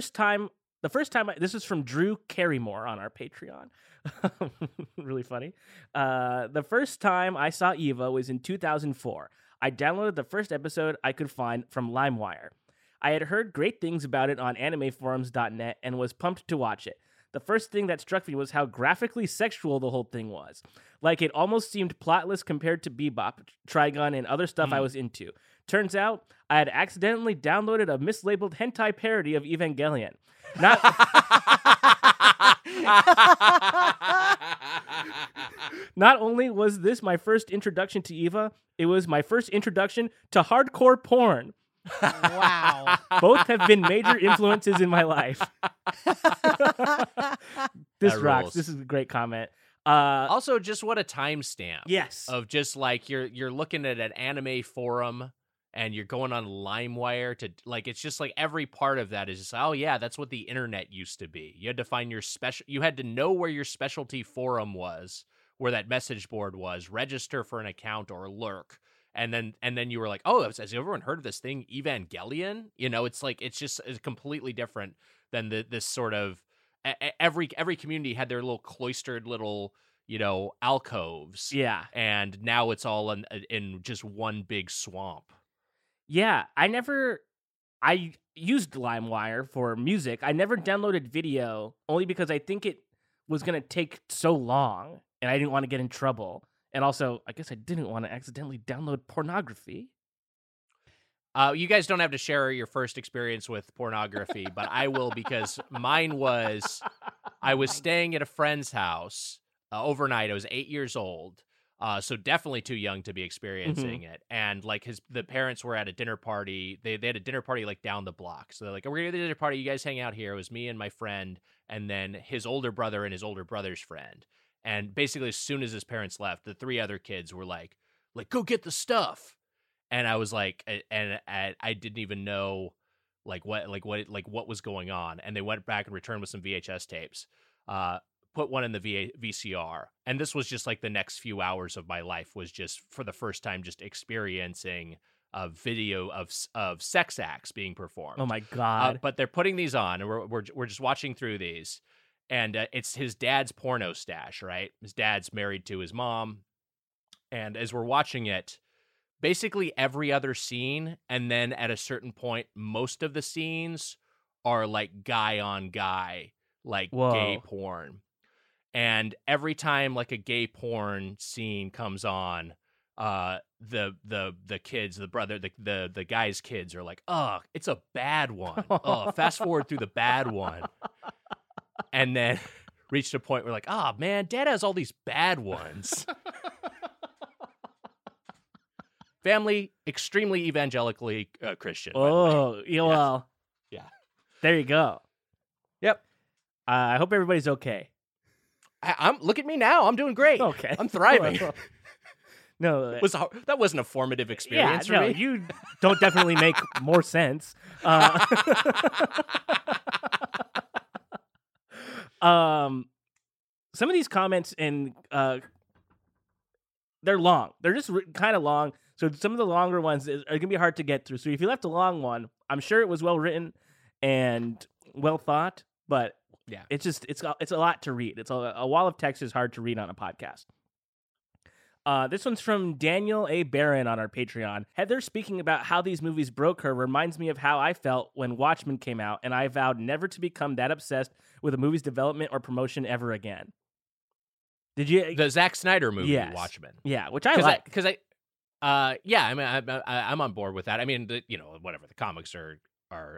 from Drew Carrymore on our Patreon. Really funny. The first time I saw Eva was in 2004. I downloaded the first episode I could find from LimeWire. I had heard great things about it on animeforums.net and was pumped to watch it. The first thing that struck me was how graphically sexual the whole thing was. Like, it almost seemed plotless compared to Bebop, Trigun, and other stuff I was into. Turns out, I had accidentally downloaded a mislabeled hentai parody of Evangelion. Not only was this my first introduction to Eva, it was my first introduction to hardcore porn. Wow. Both have been major influences in my life. This rocks. This is a great comment. Also, just what a timestamp. Yes. Of just like you're looking at an anime forum and you're going on LimeWire to like, it's just like every part of that is just, oh yeah, that's what the internet used to be. You had to find you had to know where your specialty forum was, where that message board was, register for an account or lurk. And then you were like, oh, has everyone heard of this thing, Evangelion? You know, it's like, it's completely different than this sort of, every community had their little cloistered little, you know, alcoves. Yeah. And now it's all in just one big swamp. Yeah. I used LimeWire for music. I never downloaded video only because I think it was going to take so long and I didn't want to get in trouble. And also, I guess I didn't want to accidentally download pornography. You guys don't have to share your first experience with pornography, but I will, because mine was, I was staying at a friend's house overnight. I was 8 years old. So definitely too young to be experiencing it. And like the parents were at a dinner party. They had a dinner party like down the block. So they're like, we're going to do the dinner party. You guys hang out here. It was me and my friend and then his older brother and his older brother's friend. And basically as soon as his parents left, the three other kids were like, go get the stuff. And I was like, and I didn't even know what was going on. And they went back and returned with some VHS tapes. Put one in the VCR, and this was just like the next few hours of my life was just for the first time just experiencing a video of sex acts being performed. Oh my god! But they're putting these on, and we're just watching through these, and it's his dad's porno stash, right? His dad's married to his mom, and as we're watching it, basically every other scene, and then at a certain point, most of the scenes are like guy on guy, like Whoa. Gay porn. And every time like a gay porn scene comes on, the kids, the brother, the guy's kids are like, oh, it's a bad one. Oh, fast forward through the bad one. And then reached a point where like, oh man, dad has all these bad ones. Family, extremely evangelically Christian. Oh, yeah, well, yeah. There you go. Yep. I hope everybody's okay. I'm look at me now. I'm doing great. Okay, I'm thriving. No, that wasn't a formative experience for me. You don't definitely make more sense. Some of these comments and they're long. They're just kind of long. So some of the longer ones are going to be hard to get through. So if you left a long one, I'm sure it was well written and well thought, but. Yeah, it's just it's a lot to read. It's a wall of text is hard to read on a podcast. This one's from Daniel A. Barron on our Patreon. Heather speaking about how these movies broke her reminds me of how I felt when Watchmen came out, and I vowed never to become that obsessed with a movie's development or promotion ever again. Did you the Zack Snyder movie yes. Watchmen? Yeah, which I like because I'm on board with that. I mean, whatever the comics are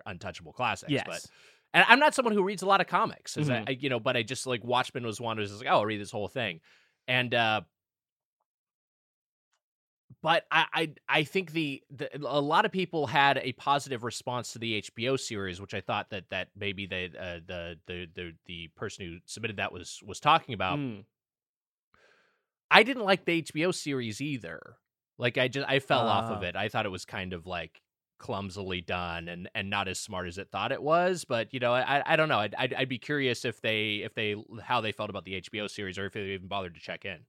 untouchable classics, yes. but. And I'm not someone who reads a lot of comics, as mm-hmm. But I just like Watchmen was one. I was just like, oh, I'll read this whole thing, and but I think a lot of people had a positive response to the HBO series, which I thought that maybe the person who submitted that was talking about. Mm. I didn't like the HBO series either. Like I fell off of it. I thought it was kind of like. Clumsily done and not as smart as it thought it was, but I don't know. I'd be curious how they felt about the HBO series or if they even bothered to check in.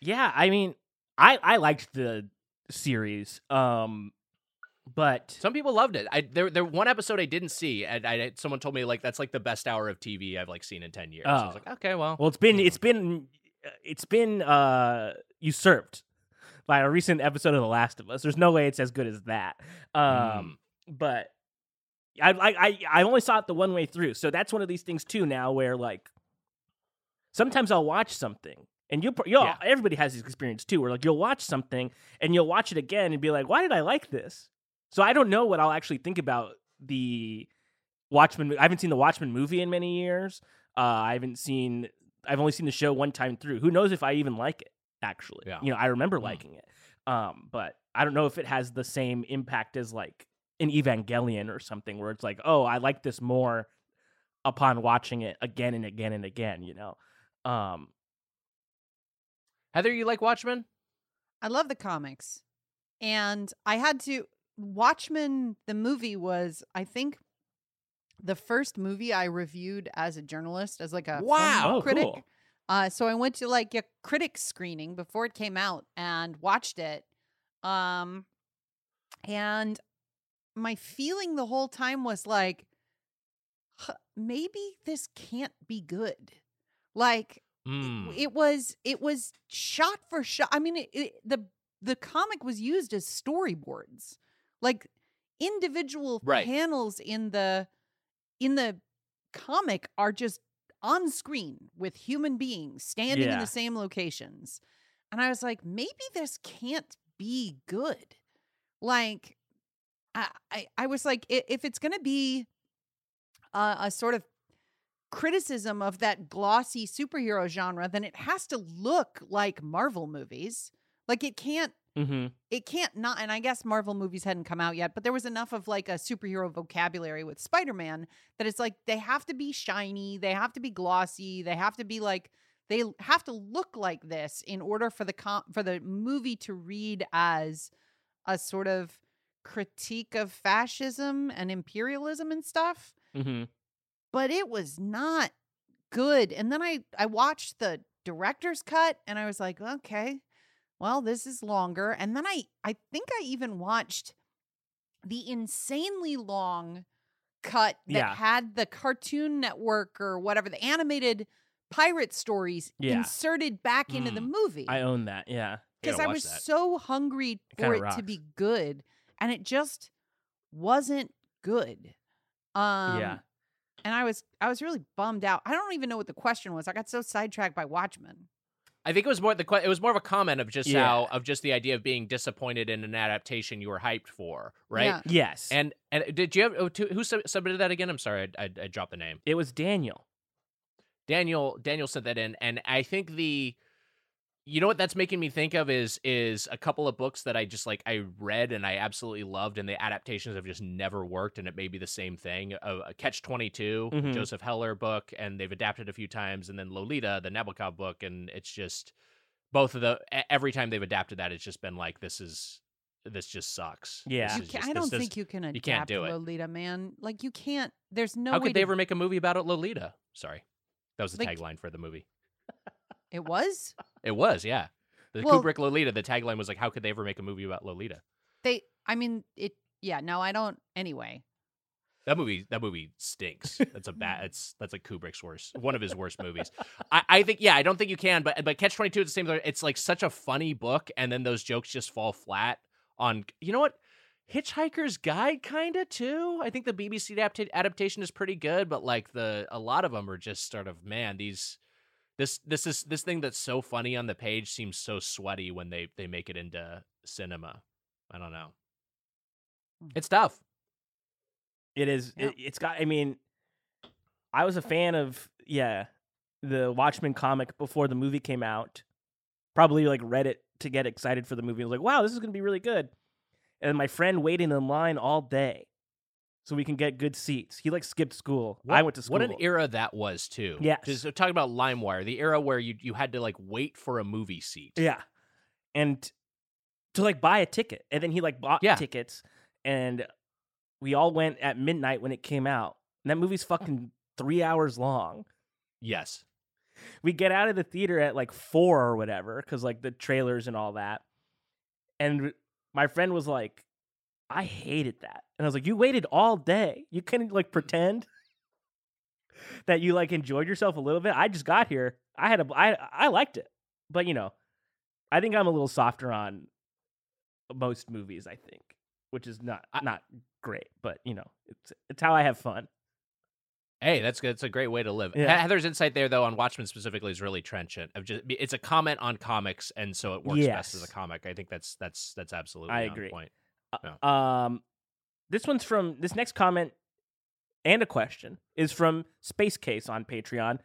Yeah, I mean, I liked the series, but some people loved it. There one episode I didn't see, and someone told me like that's like the best hour of TV I've like seen in 10 years. Oh. So I was like, okay, well, it's been usurped. By a recent episode of The Last of Us, there's no way it's as good as that. But I only saw it the one way through, so that's one of these things too. Now where like sometimes I'll watch something, and everybody has this experience too, where like you'll watch something and you'll watch it again and be like, why did I like this? So I don't know what I'll actually think about the Watchmen. I haven't seen the Watchmen movie in many years. I've only seen the show one time through. Who knows if I even like it? Actually, yeah. I remember liking it, but I don't know if it has the same impact as like an Evangelion or something where it's like, oh, I like this more upon watching it again and again and again. Heather, you like Watchmen? I love the comics, and I had to Watchmen. The movie was, I think, the first movie I reviewed as a journalist, as like a film critic. Cool. So I went to like a critic screening before it came out and watched it. And my feeling the whole time was like, maybe this can't be good. Like it was shot for shot. I mean, the comic was used as storyboards, like individual panels in the comic are just on screen with human beings standing in the same locations. And I was like, maybe this can't be good. Like I was like, if it's going to be a sort of criticism of that glossy superhero genre, then it has to look like Marvel movies. Like it can't, it can't not. And I guess Marvel movies hadn't come out yet, but there was enough of like a superhero vocabulary with Spider-Man that it's like, they have to be shiny. They have to be glossy. They have to be like, they have to look like this in order for the movie to read as a sort of critique of fascism and imperialism and stuff. Mm-hmm. But it was not good. And then I watched the director's cut and I was like, okay, well, this is longer. And then I think I even watched the insanely long cut that had the Cartoon Network or whatever, the animated pirate stories inserted back into the movie. I own that, because I was so hungry for it to be good. And it just wasn't good. And I was really bummed out. I don't even know what the question was. I got so sidetracked by Watchmen. I think it was more of a comment of just how of just the idea of being disappointed in an adaptation you were hyped for, right? Yeah. Yes. And did you have who submitted that again? I'm sorry, I dropped the name. It was Daniel. Daniel sent that in, and I think you know what that's making me think of is a couple of books that I just like I read and I absolutely loved, and the adaptations have just never worked, and it may be the same thing. A Catch-22, Joseph Heller book, and they've adapted a few times, and then Lolita, the Nabokov book, and it's just both of every time they've adapted that, it's just been like this just sucks. Yeah, I don't think you can adapt Lolita, man. Like you can't. There's no. How could they ever make a movie about it, Lolita? Sorry, that was the tagline for the movie. It was? It was, yeah. Kubrick Lolita, the tagline was like, how could they ever make a movie about Lolita? Anyway. That movie stinks. That's like Kubrick's one of his worst movies. I think, I don't think you can, but Catch-22 is the same thing. It's like such a funny book, and then those jokes just fall flat on, you know what? Hitchhiker's Guide kind of too. I think the BBC adaptation is pretty good, but like a lot of them are just sort of, man, these... This thing that's so funny on the page seems so sweaty when they make it into cinema. I don't know. It's tough. It is. Yeah. It's got. I mean, I was a fan of the Watchmen comic before the movie came out. Probably like read it to get excited for the movie. I was like, wow, this is gonna be really good. And my friend waited in line all day so we can get good seats. He skipped school. I went to school. What an era that was too. Yeah. Just talking about LimeWire, the era where you had to wait for a movie seat. Yeah. And to buy a ticket. And then he bought tickets, and we all went at midnight when it came out. And that movie's fucking 3 hours long. Yes. We get out of the theater at 4 or whatever, because the trailers and all that. And my friend was like, I hated that. And I was like, you waited all day. You couldn't pretend that you enjoyed yourself a little bit. I just got here. I liked it. But I think I'm a little softer on most movies, I think, which is not great, but it's how I have fun. Hey, that's good. It's a great way to live. Yeah. Heather's insight there, though, on Watchmen specifically is really trenchant. It's a comment on comics, and so it works best as a comic. I think that's absolutely on point. No. This next comment and a question is from Space Case on Patreon.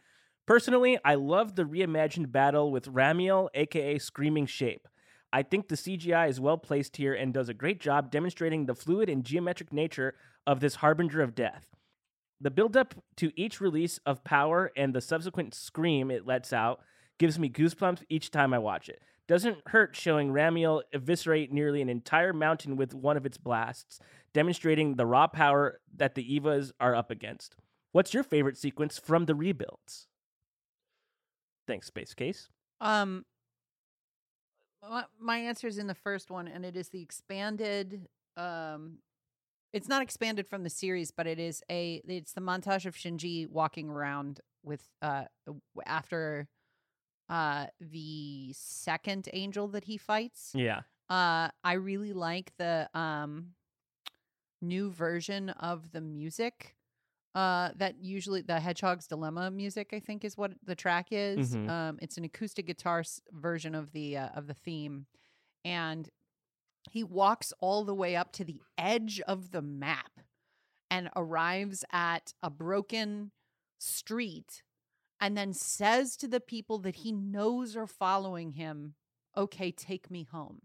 Personally, I love the reimagined battle with Ramiel, aka Screaming Shape. I think the CGI is well placed here and does a great job demonstrating the fluid and geometric nature of this harbinger of death. The build-up to each release of Power and the subsequent scream it lets out gives me goosebumps each time I watch it. Doesn't hurt showing Ramiel eviscerate nearly an entire mountain with one of its blasts, demonstrating the raw power that the EVAs are up against. What's your favorite sequence from the rebuilds? Thanks, Space Case. My answer is in the first one, and it is the expanded. It's not expanded from the series, but it's the montage of Shinji walking around with after. The second angel that he fights. Yeah. I really like the new version of the music. That usually the Hedgehog's Dilemma music, I think, is what the track is. It's an acoustic guitar version of the theme, and He walks all the way up to the edge of the map and arrives at a broken street and then says to the people that he knows are following him, okay, take me home.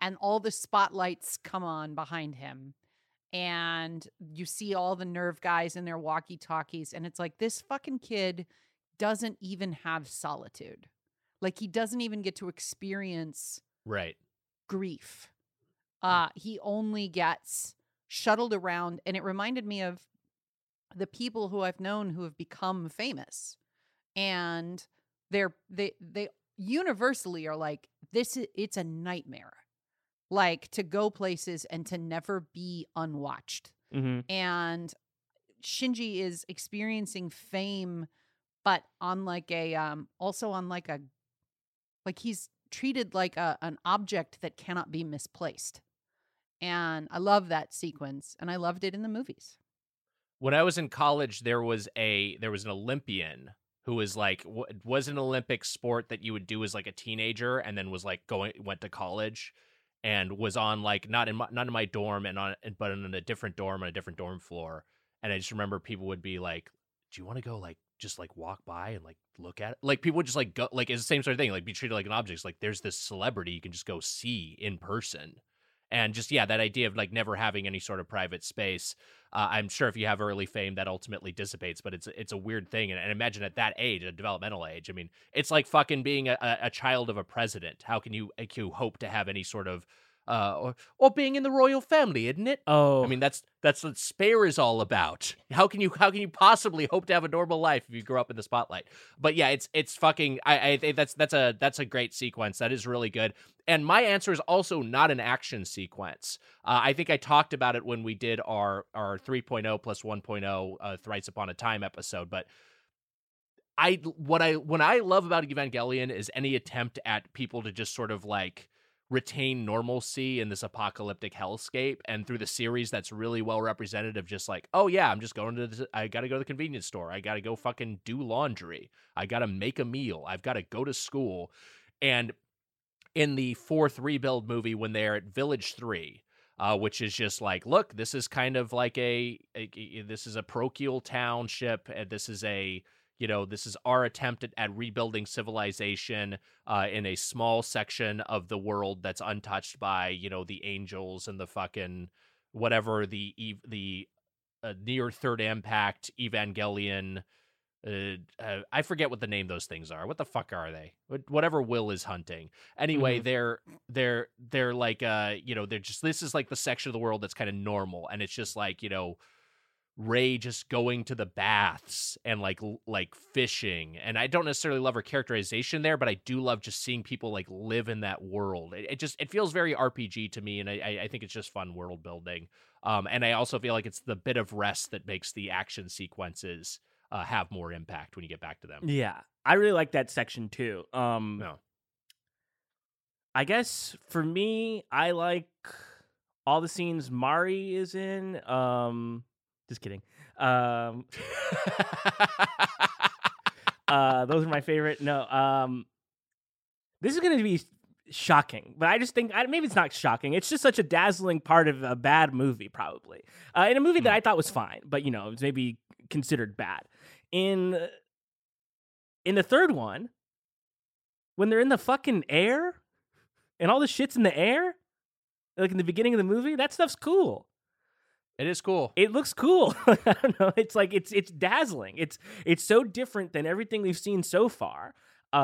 And all the spotlights come on behind him. And you see all the nerve guys in their walkie-talkies. And it's like, this fucking kid doesn't even have solitude. Like, he doesn't even get to experience grief. He only gets shuttled around. And it reminded me of the people who I've known who have become famous. And they universally are like, it's a nightmare. Like, to go places and to never be unwatched. Mm-hmm. And Shinji is experiencing fame, but on like a, also on like a, like he's treated like an object that cannot be misplaced. And I love that sequence, and I loved it in the movies. When I was in college, there was an Olympian who was like, was an Olympic sport that you would do as like a teenager, and then was like went to college. And was on like not in my dorm but in a different dorm floor. And I just remember people would be like, "Do you want to go like just like walk by and like look at it?" Like people would just like go like it's the same sort of thing. Like be treated like an object. It's like there's this celebrity you can just go see in person. And just that idea of like never having any sort of private space. I'm sure if you have early fame, that ultimately dissipates, but it's a weird thing. And imagine at that age, a developmental age. I mean, it's like fucking being a child of a president. How can you hope to have any sort of or being in the royal family, isn't it? Oh, I mean, that's what Spare is all about. How can you possibly hope to have a normal life if you grow up in the spotlight? But yeah, it's fucking. I think that's a great sequence. That is really good. And my answer is also not an action sequence. I think I talked about it when we did our 3.0 plus 1.0 Thrice Upon a Time episode. But what I love about Evangelion is any attempt at people to just sort of like retain normalcy in this apocalyptic hellscape. And through the series, that's really well represented of just like, oh yeah, I'm just going to I gotta go to the convenience store, I gotta go fucking do laundry, I gotta make a meal, I've gotta go to school. And in the fourth rebuild movie, when they're at Village 3, which is just like, look, this is kind of like this is a parochial township, and this is this is our attempt at rebuilding civilization in a small section of the world that's untouched by, the angels and the fucking whatever the near third impact Evangelion. I forget what the name those things are. What the fuck are they? Whatever Will is hunting. Anyway, mm-hmm. they're like they're just, this is like the section of the world that's kind of normal, and it's just like Ray just going to the baths and like fishing. And I don't necessarily love her characterization there, but I do love just seeing people like live in that world. It feels very RPG to me, and I think it's just fun world building. And I also feel like it's the bit of rest that makes the action sequences have more impact when you get back to them. Yeah, I really like that section too. I guess for me, I like all the scenes Mari is in. Just kidding. Those are my favorite. No, this is going to be shocking, but I just think maybe it's not shocking. It's just such a dazzling part of a bad movie, probably. In a movie that I thought was fine, but it's maybe considered bad. In the third one, when they're in the fucking air and all the shit's in the air, like in the beginning of the movie, that stuff's cool. It is cool. It looks cool. I don't know. It's like it's dazzling. It's so different than everything we've seen so far. A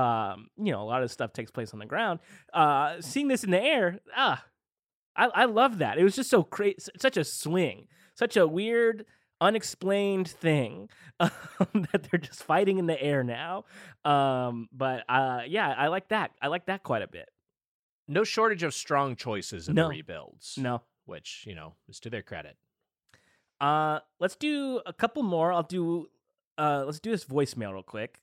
lot of stuff takes place on the ground. Seeing this in the air, I love that. It was just so crazy, such a swing, such a weird, unexplained thing that they're just fighting in the air now. But I like that. I like that quite a bit. No shortage of strong choices in the rebuilds. No, which is to their credit. Let's do a couple more. Let's do this voicemail real quick.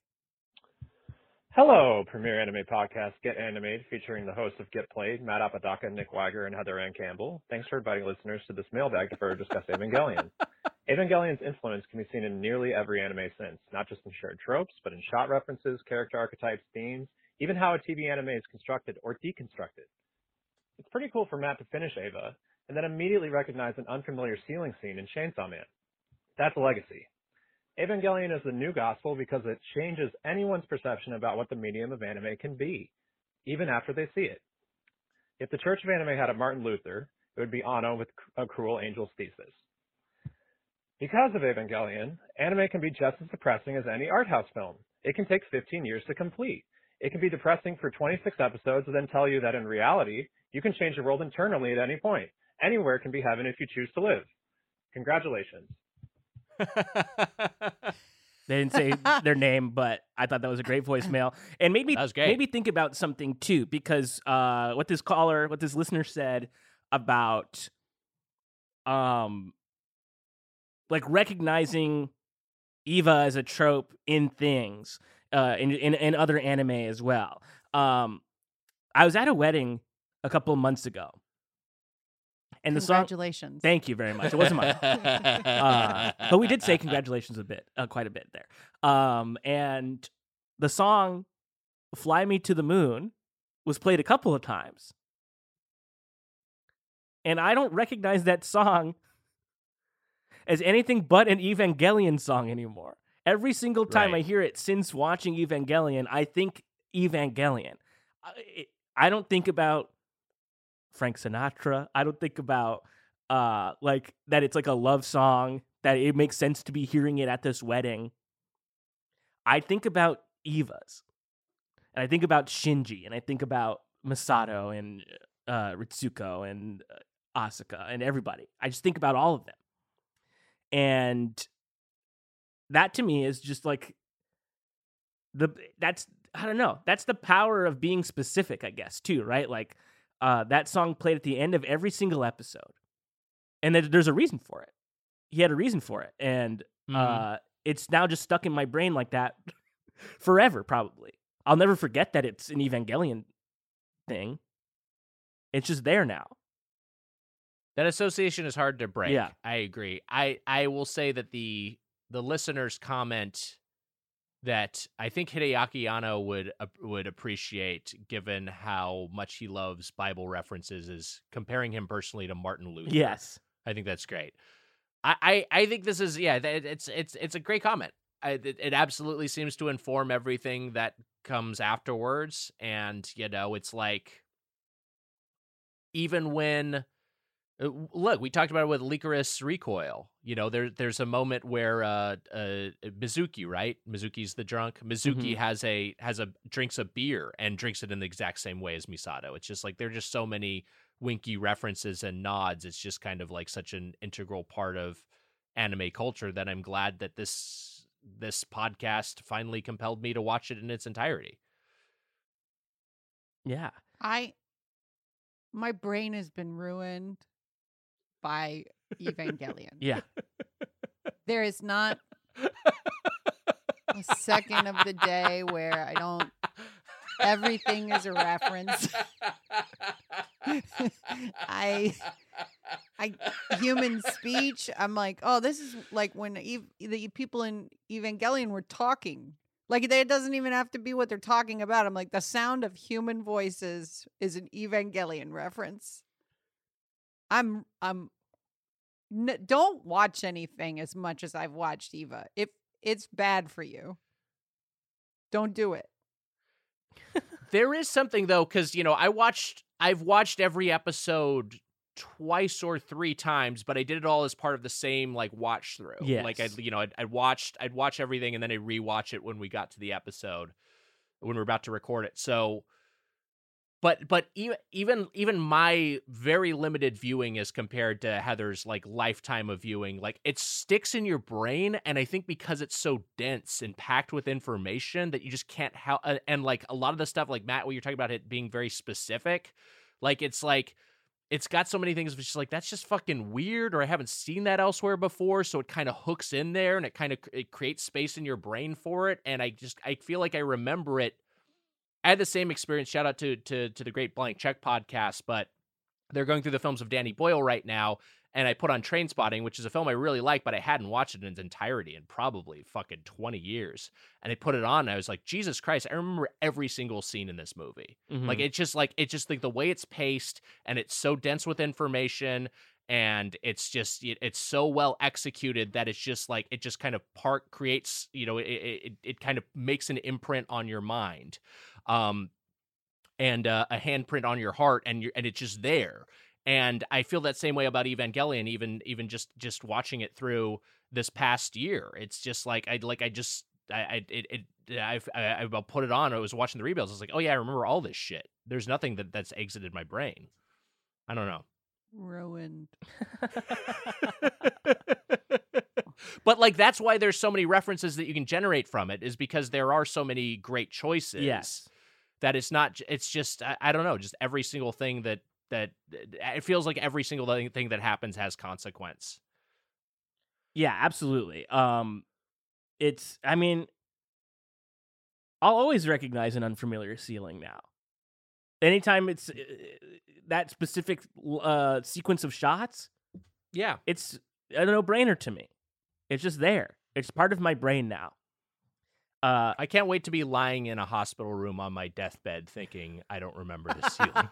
Hello, Premier Anime Podcast, Get Animated, featuring the hosts of Get Played, Matt Apodaca, Nick Weiger, and Heather Ann Campbell. Thanks for inviting listeners to this mailbag for Discuss Evangelion. Evangelion's influence can be seen in nearly every anime since, not just in shared tropes, but in shot references, character archetypes, themes, even how a TV anime is constructed or deconstructed. It's pretty cool for Matt to finish Eva and then immediately recognize an unfamiliar ceiling scene in Chainsaw Man. That's a legacy. Evangelion is the new gospel because it changes anyone's perception about what the medium of anime can be, even after they see it. If the Church of Anime had a Martin Luther, it would be Anno with A Cruel Angel's Thesis. Because of Evangelion, anime can be just as depressing as any art house film. It can take 15 years to complete. It can be depressing for 26 episodes and then tell you that in reality, you can change the world internally at any point. Anywhere can be heaven if you choose to live. Congratulations. They didn't say their name, but I thought that was a great voicemail. And made me, think about something too, because what this listener said about like recognizing Eva as a trope in things, in other anime as well. I was at a wedding a couple months ago. And the congratulations. Song, thank you very much. It wasn't mine. But we did say congratulations quite a bit there. And the song Fly Me to the Moon was played a couple of times. And I don't recognize that song as anything but an Evangelion song anymore. Every single time I hear it since watching Evangelion, I think Evangelion. I don't think about Frank Sinatra. I don't think about like that it's like a love song, that it makes sense to be hearing it at this wedding. I think about Evas, and I think about Shinji, and I think about Misato and Ritsuko and Asuka and everybody. I just think about all of them, and that to me is just like that's the power of being specific, I guess, too, right? Like that song played at the end of every single episode, and there's a reason for it. He had a reason for it, and it's now just stuck in my brain like that forever. Probably I'll never forget that it's an Evangelion thing. It's just there now. That association is hard to break. Yeah, I agree. I will say that the listener's comment that I think Hideaki Anno would appreciate, given how much he loves Bible references, is comparing him personally to Martin Luther. Yes. I think that's great. I think this is, it's a great comment. It absolutely seems to inform everything that comes afterwards. And, it's like, even when, look, we talked about it with Licorice Recoil. There's a moment where Mizuki, right? Mizuki's the drunk. Mizuki drinks a beer and drinks it in the exact same way as Misato. It's just like there are just so many winky references and nods. It's just kind of like such an integral part of anime culture that I'm glad that this podcast finally compelled me to watch it in its entirety. Yeah. My brain has been ruined by Evangelion. Yeah. There is not a second of the day where I don't, everything is a reference. I human speech. I'm like, oh, this is like when the people in Evangelion were talking. Like, it doesn't even have to be what they're talking about. I'm like, the sound of human voices is an Evangelion reference. Don't watch anything as much as I've watched Eva. If it's bad for you, don't do it. There is something though, because I've watched every episode twice or three times, but I did it all as part of the same like watch through. Yes. Like I'd watch everything and then I rewatch it when we got to the episode when we're about to record it. So, but even my very limited viewing as compared to Heather's like lifetime of viewing, like it sticks in your brain, and I think because it's so dense and packed with information that you just can't and like a lot of the stuff like Matt, what you're talking about it being very specific, like it's like. It's got so many things which is like, that's just fucking weird, or I haven't seen that elsewhere before. So it kind of hooks in there, and it creates space in your brain for it. And I feel like I remember it. I had the same experience. Shout out to the Great Blank Check podcast, but they're going through the films of Danny Boyle right now. and I put on Trainspotting, which is a film I really like, but I hadn't watched it in its entirety in probably fucking 20 years. And I put it on, and I was like, Jesus Christ, I remember every single scene in this movie. Mm-hmm. Like the way it's paced, and it's so dense with information, and it's so well executed that it's just like, it just kind of creates, you know, it kind of makes an imprint on your mind, and a handprint on your heart, and it's just there. And I feel that same way about Evangelion, even just watching it through this past year. It's just like, I put it on. I was watching the rebuilds. I was like, oh yeah, I remember all this shit. There's nothing that's exited my brain. I don't know. Ruined. But like, that's why there's so many references that you can generate from it, is because there are so many great choices. Yes. That it's not, it's just, I don't know, just every single thing that it feels like every single thing that happens has consequence. Yeah, absolutely. I'll always recognize an unfamiliar ceiling now. Anytime it's that specific sequence of shots. Yeah. It's a no-brainer to me. It's just there. It's part of my brain now. I can't wait to be lying in a hospital room on my deathbed thinking, I don't remember the ceiling.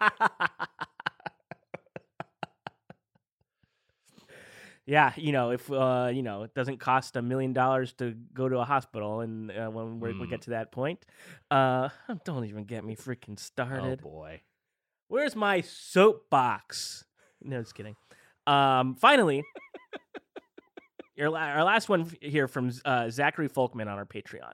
Yeah, if it doesn't cost $1 million to go to a hospital, and when we get to that point, don't even get me freaking started. Oh boy, where's my soapbox? No, just kidding. Finally, our last one here from Zachary Folkman on our Patreon.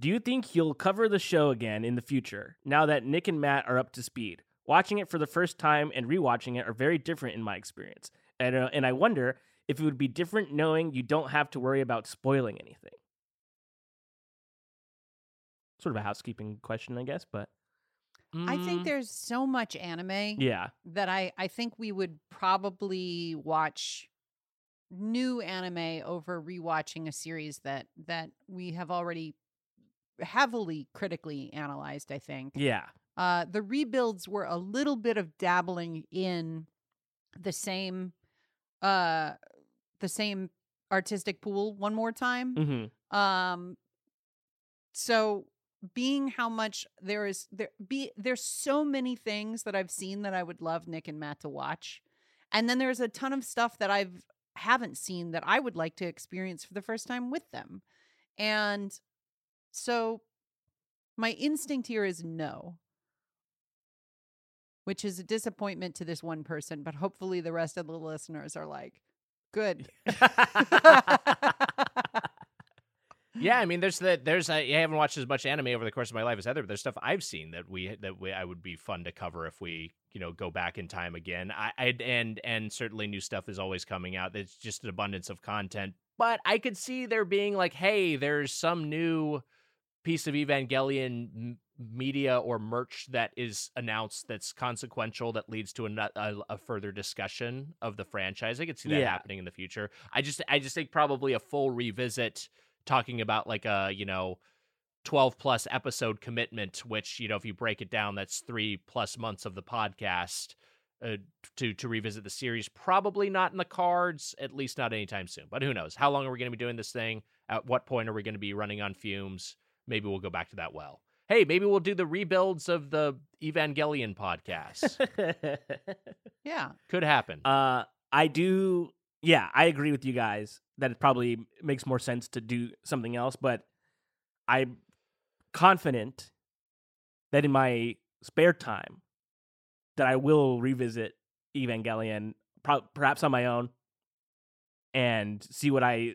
Do you think you'll cover the show again in the future? Now that Nick and Matt are up to speed, watching it for the first time and rewatching it are very different in my experience. And I wonder if it would be different knowing you don't have to worry about spoiling anything. Sort of a housekeeping question, I guess, but... I think there's so much anime that I think we would probably watch new anime over rewatching a series that we have already heavily critically analyzed, I think. Yeah. The rebuilds were a little bit of dabbling in the same artistic pool one more time. Mm-hmm. So being how much there's so many things that I've seen that I would love Nick and Matt to watch. And then there's a ton of stuff that I haven't seen that I would like to experience for the first time with them. And so my instinct here is no. Which is a disappointment to this one person, but hopefully the rest of the listeners are like, good. Yeah, I haven't watched as much anime over the course of my life as Heather, but there's stuff I've seen that I would be fun to cover if we, go back in time again. And certainly new stuff is always coming out. It's just an abundance of content. But I could see there being like, hey, there's some new piece of Evangelion media or merch that is announced that's consequential, that leads to a further discussion of the franchise. I could see that happening in the future. I just think probably a full revisit, talking about like a 12 plus episode commitment, which if you break it down, that's 3+ months of the podcast to revisit the series. Probably not in the cards, at least not anytime soon. But who knows? How long are we going to be doing this thing? At what point are we going to be running on fumes? Maybe we'll go back to that. Well, hey, maybe we'll do the rebuilds of the Evangelion podcast. Yeah. Could happen. I agree with you guys that it probably makes more sense to do something else, but I'm confident that in my spare time that I will revisit Evangelion, perhaps on my own, and see what I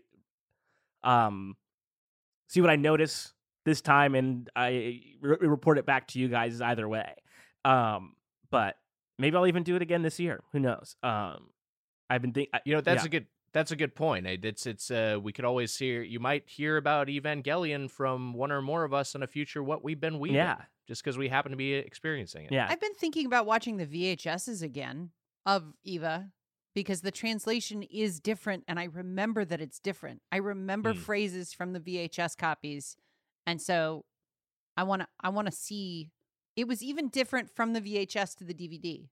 notice this time, and I report it back to you guys either way. But maybe I'll even do it again this year. Who knows? I've been thinking. That's a good point. It's we could always hear. You might hear about Evangelion from one or more of us in a future What We've Been Weaving. Yeah, just because we happen to be experiencing it. Yeah, I've been thinking about watching the VHSs again of Eva, because the translation is different, and I remember that it's different. I remember phrases from the VHS copies. And so I want to see, it was even different from the VHS to the DVD.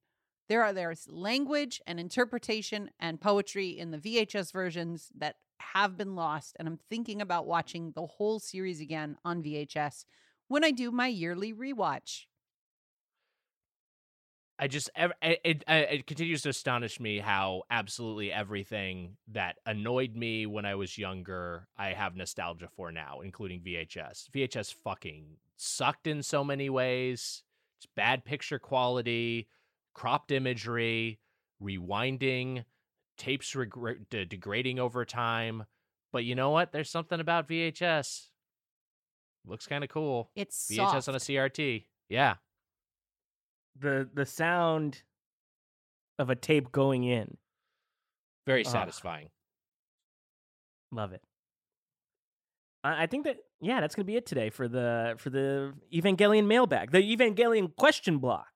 There's language and interpretation and poetry in the VHS versions that have been lost, and I'm thinking about watching the whole series again on VHS when I do my yearly rewatch. It continues to astonish me how absolutely everything that annoyed me when I was younger, I have nostalgia for now, including VHS. VHS fucking sucked in so many ways. It's bad picture quality, cropped imagery, rewinding, tapes degrading over time. But you know what? There's something about VHS. Looks kind of cool. It's VHS soft. On a CRT. Yeah. The sound of a tape going in. Very satisfying. Love it. I think that, yeah, that's going to be it today for the Evangelion mailbag, the Evangelion question block.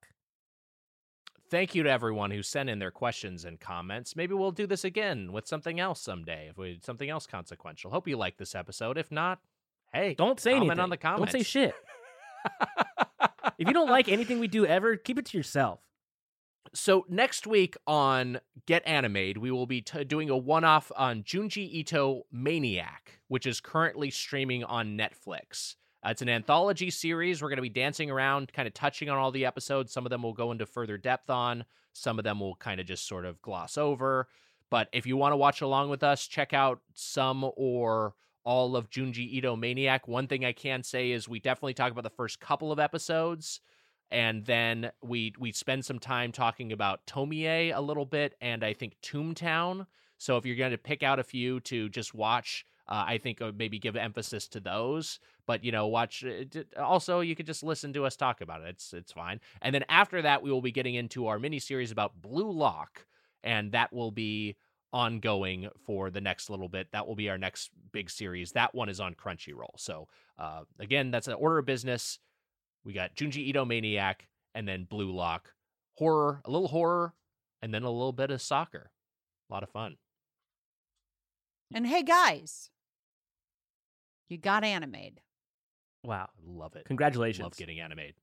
Thank you to everyone who sent in their questions and comments. Maybe we'll do this again with something else someday, something else consequential. Hope you like this episode. If not, hey, don't say anything. Comment on the comments. Don't say shit. If you don't like anything we do ever, keep it to yourself. So next week on Get Animated, we will be doing a one-off on Junji Ito Maniac, which is currently streaming on Netflix. It's an anthology series. We're going to be dancing around, kind of touching on all the episodes. Some of them will go into further depth on. Some of them will kind of just sort of gloss over. But if you want to watch along with us, check out some or all of Junji Ito Maniac. One thing I can say is we definitely talk about the first couple of episodes, and then we spend some time talking about Tomie a little bit, and I think Toontown. So if you're going to pick out a few to just watch, I think maybe give emphasis to those. But, you know, watch it. Also, you could just listen to us talk about it. It's fine. And then after that, we will be getting into our miniseries about Blue Lock, and that will be ongoing for the next little bit. That will be our next big series. That one is on Crunchyroll. So again, that's an order of business. We got Junji Ito Maniac, and then Blue Lock, horror, a little horror, and then a little bit of soccer. A lot of fun. And hey guys, you got animated. Wow. Love it. Congratulations. Love getting animated.